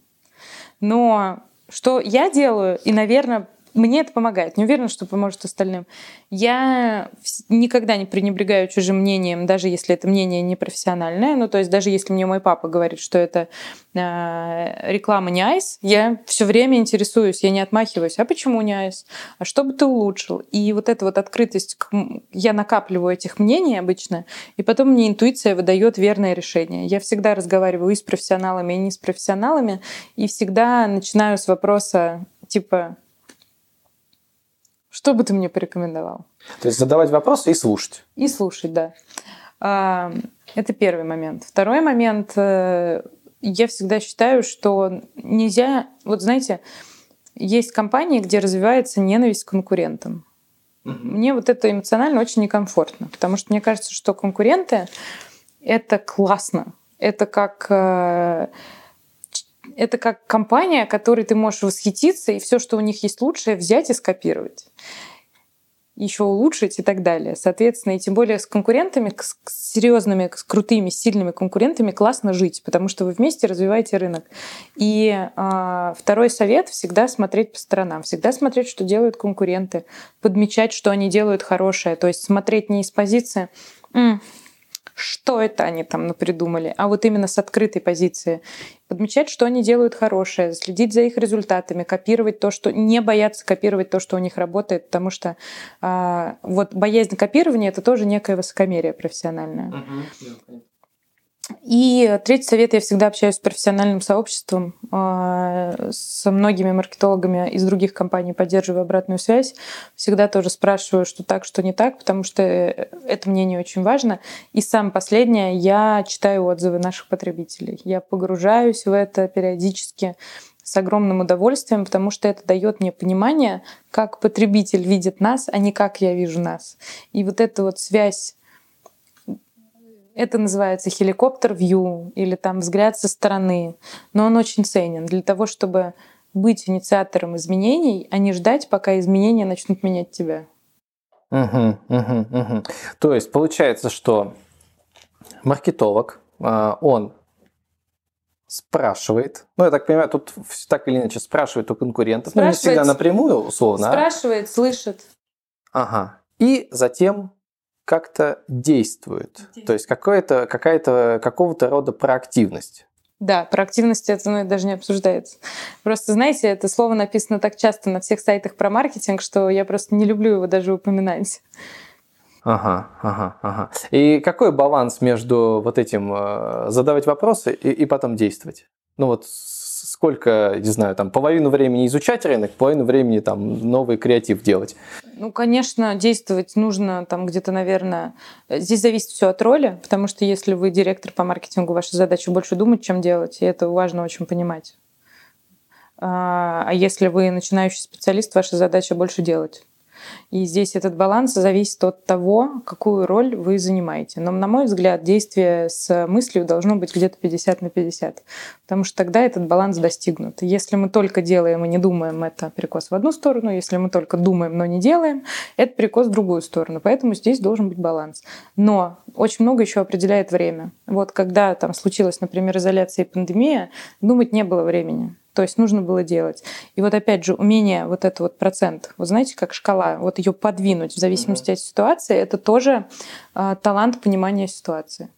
Но что я делаю, и, наверное, мне это помогает. Не уверена, что поможет остальным. Я никогда не пренебрегаю чужим мнением, даже если это мнение непрофессиональное. Ну, то есть даже если мне мой папа говорит, что это э, реклама не айс, я все время интересуюсь, я не отмахиваюсь. А почему не айс? А что бы ты улучшил? И вот эта вот открытость, я накапливаю этих мнений обычно, и потом мне интуиция выдает верное решение. Я всегда разговариваю и с профессионалами, и не с профессионалами, и всегда начинаю с вопроса типа... Что бы ты мне порекомендовал? То есть задавать вопросы и слушать. И слушать, да. Это первый момент. Второй момент. Я всегда считаю, что нельзя... Вот знаете, есть компании, где развивается ненависть к конкурентам. Mm-hmm. Мне вот это эмоционально очень некомфортно, потому что мне кажется, что конкуренты — это классно. Это как, это как компания, которой ты можешь восхититься, и все, что у них есть лучшее, взять и скопировать, еще улучшить и так далее. Соответственно, и тем более с конкурентами, с серьезными, с крутыми, сильными конкурентами классно жить, потому что вы вместе развиваете рынок. И э, второй совет — всегда смотреть по сторонам, всегда смотреть, что делают конкуренты, подмечать, что они делают хорошее, то есть смотреть не из позиции «М, что это они там напридумали», а вот именно с открытой позиции. Подмечать, что они делают хорошее, следить за их результатами, копировать то, что... Не бояться копировать то, что у них работает, потому что а, вот боязнь копирования — это тоже некое высокомерие профессиональное. Uh-huh. И третий совет. Я всегда общаюсь с профессиональным сообществом, с многими маркетологами из других компаний, поддерживаю обратную связь. Всегда тоже спрашиваю, что так, что не так, потому что это мнение очень важно. И самое последнее, я читаю отзывы наших потребителей. Я погружаюсь в это периодически с огромным удовольствием, потому что это дает мне понимание, как потребитель видит нас, а не как я вижу нас. И вот эта вот связь, это называется хеликоптер-вью или там взгляд со стороны, но он очень ценен для того, чтобы быть инициатором изменений, а не ждать, пока изменения начнут менять тебя. Угу, угу, угу. То есть получается, что маркетолог, он спрашивает, ну я так понимаю, тут так или иначе спрашивает у конкурентов, но не всегда напрямую, условно. Спрашивает, а? Слышит. Ага. И затем... как-то действует. действует. То есть какая-то, какая-то, какого-то рода проактивность. Да, проактивность — это, ну, даже не обсуждается. Просто, знаете, это слово написано так часто на всех сайтах про маркетинг, что я просто не люблю его даже упоминать. Ага, ага, ага. И какой баланс между вот этим задавать вопросы и, и потом действовать? Ну вот сколько, не знаю, там, половину времени изучать рынок, половину времени там новый креатив делать? Ну, конечно, действовать нужно там где-то, наверное... Здесь зависит все от роли, потому что если вы директор по маркетингу, ваша задача больше думать, чем делать, и это важно очень понимать. А если вы начинающий специалист, ваша задача больше делать. И здесь этот баланс зависит от того, какую роль вы занимаете. Но, на мой взгляд, действие с мыслью должно быть где-то пятьдесят на пятьдесят, потому что тогда этот баланс достигнут. Если мы только делаем и не думаем, это перекос в одну сторону. Если мы только думаем, но не делаем, это перекос в другую сторону. Поэтому здесь должен быть баланс. Но очень много еще определяет время. Вот когда там случилась, например, изоляция и пандемия, думать не было времени. То есть нужно было делать. И вот опять же умение вот этот вот процент, вот знаете, как шкала, вот ее подвинуть в зависимости mm-hmm. от ситуации, это тоже э, талант понимания ситуации.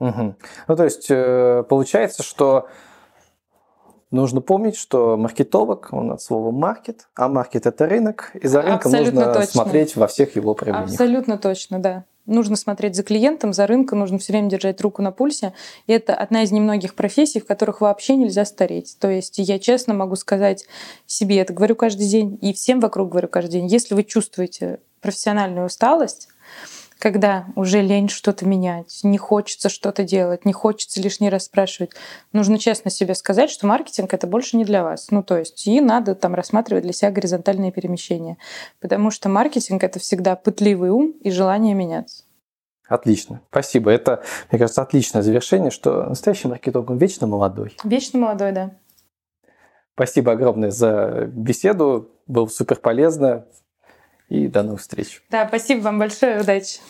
Mm-hmm. Ну то есть э, получается, что нужно помнить, что маркетолог, он от слова маркет, а маркет — это рынок, и за рынком Абсолютно нужно точно. смотреть во всех его проявлениях. Абсолютно точно, да. Нужно смотреть за клиентом, за рынком, нужно все время держать руку на пульсе. И это одна из немногих профессий, в которых вообще нельзя стареть. То есть я честно могу сказать себе, это говорю каждый день, и всем вокруг говорю каждый день, если вы чувствуете профессиональную усталость, когда уже лень что-то менять, не хочется что-то делать, не хочется лишний раз спрашивать, нужно честно себе сказать, что маркетинг — это больше не для вас. Ну, то есть, и надо там рассматривать для себя горизонтальные перемещения. Потому что маркетинг — это всегда пытливый ум и желание меняться. Отлично. Спасибо. Это, мне кажется, отличное завершение, что настоящий маркетолог, он вечно молодой. Вечно молодой, да. Спасибо огромное за беседу. Было супер полезно. И до новых встреч. Да, спасибо вам большое. Удачи.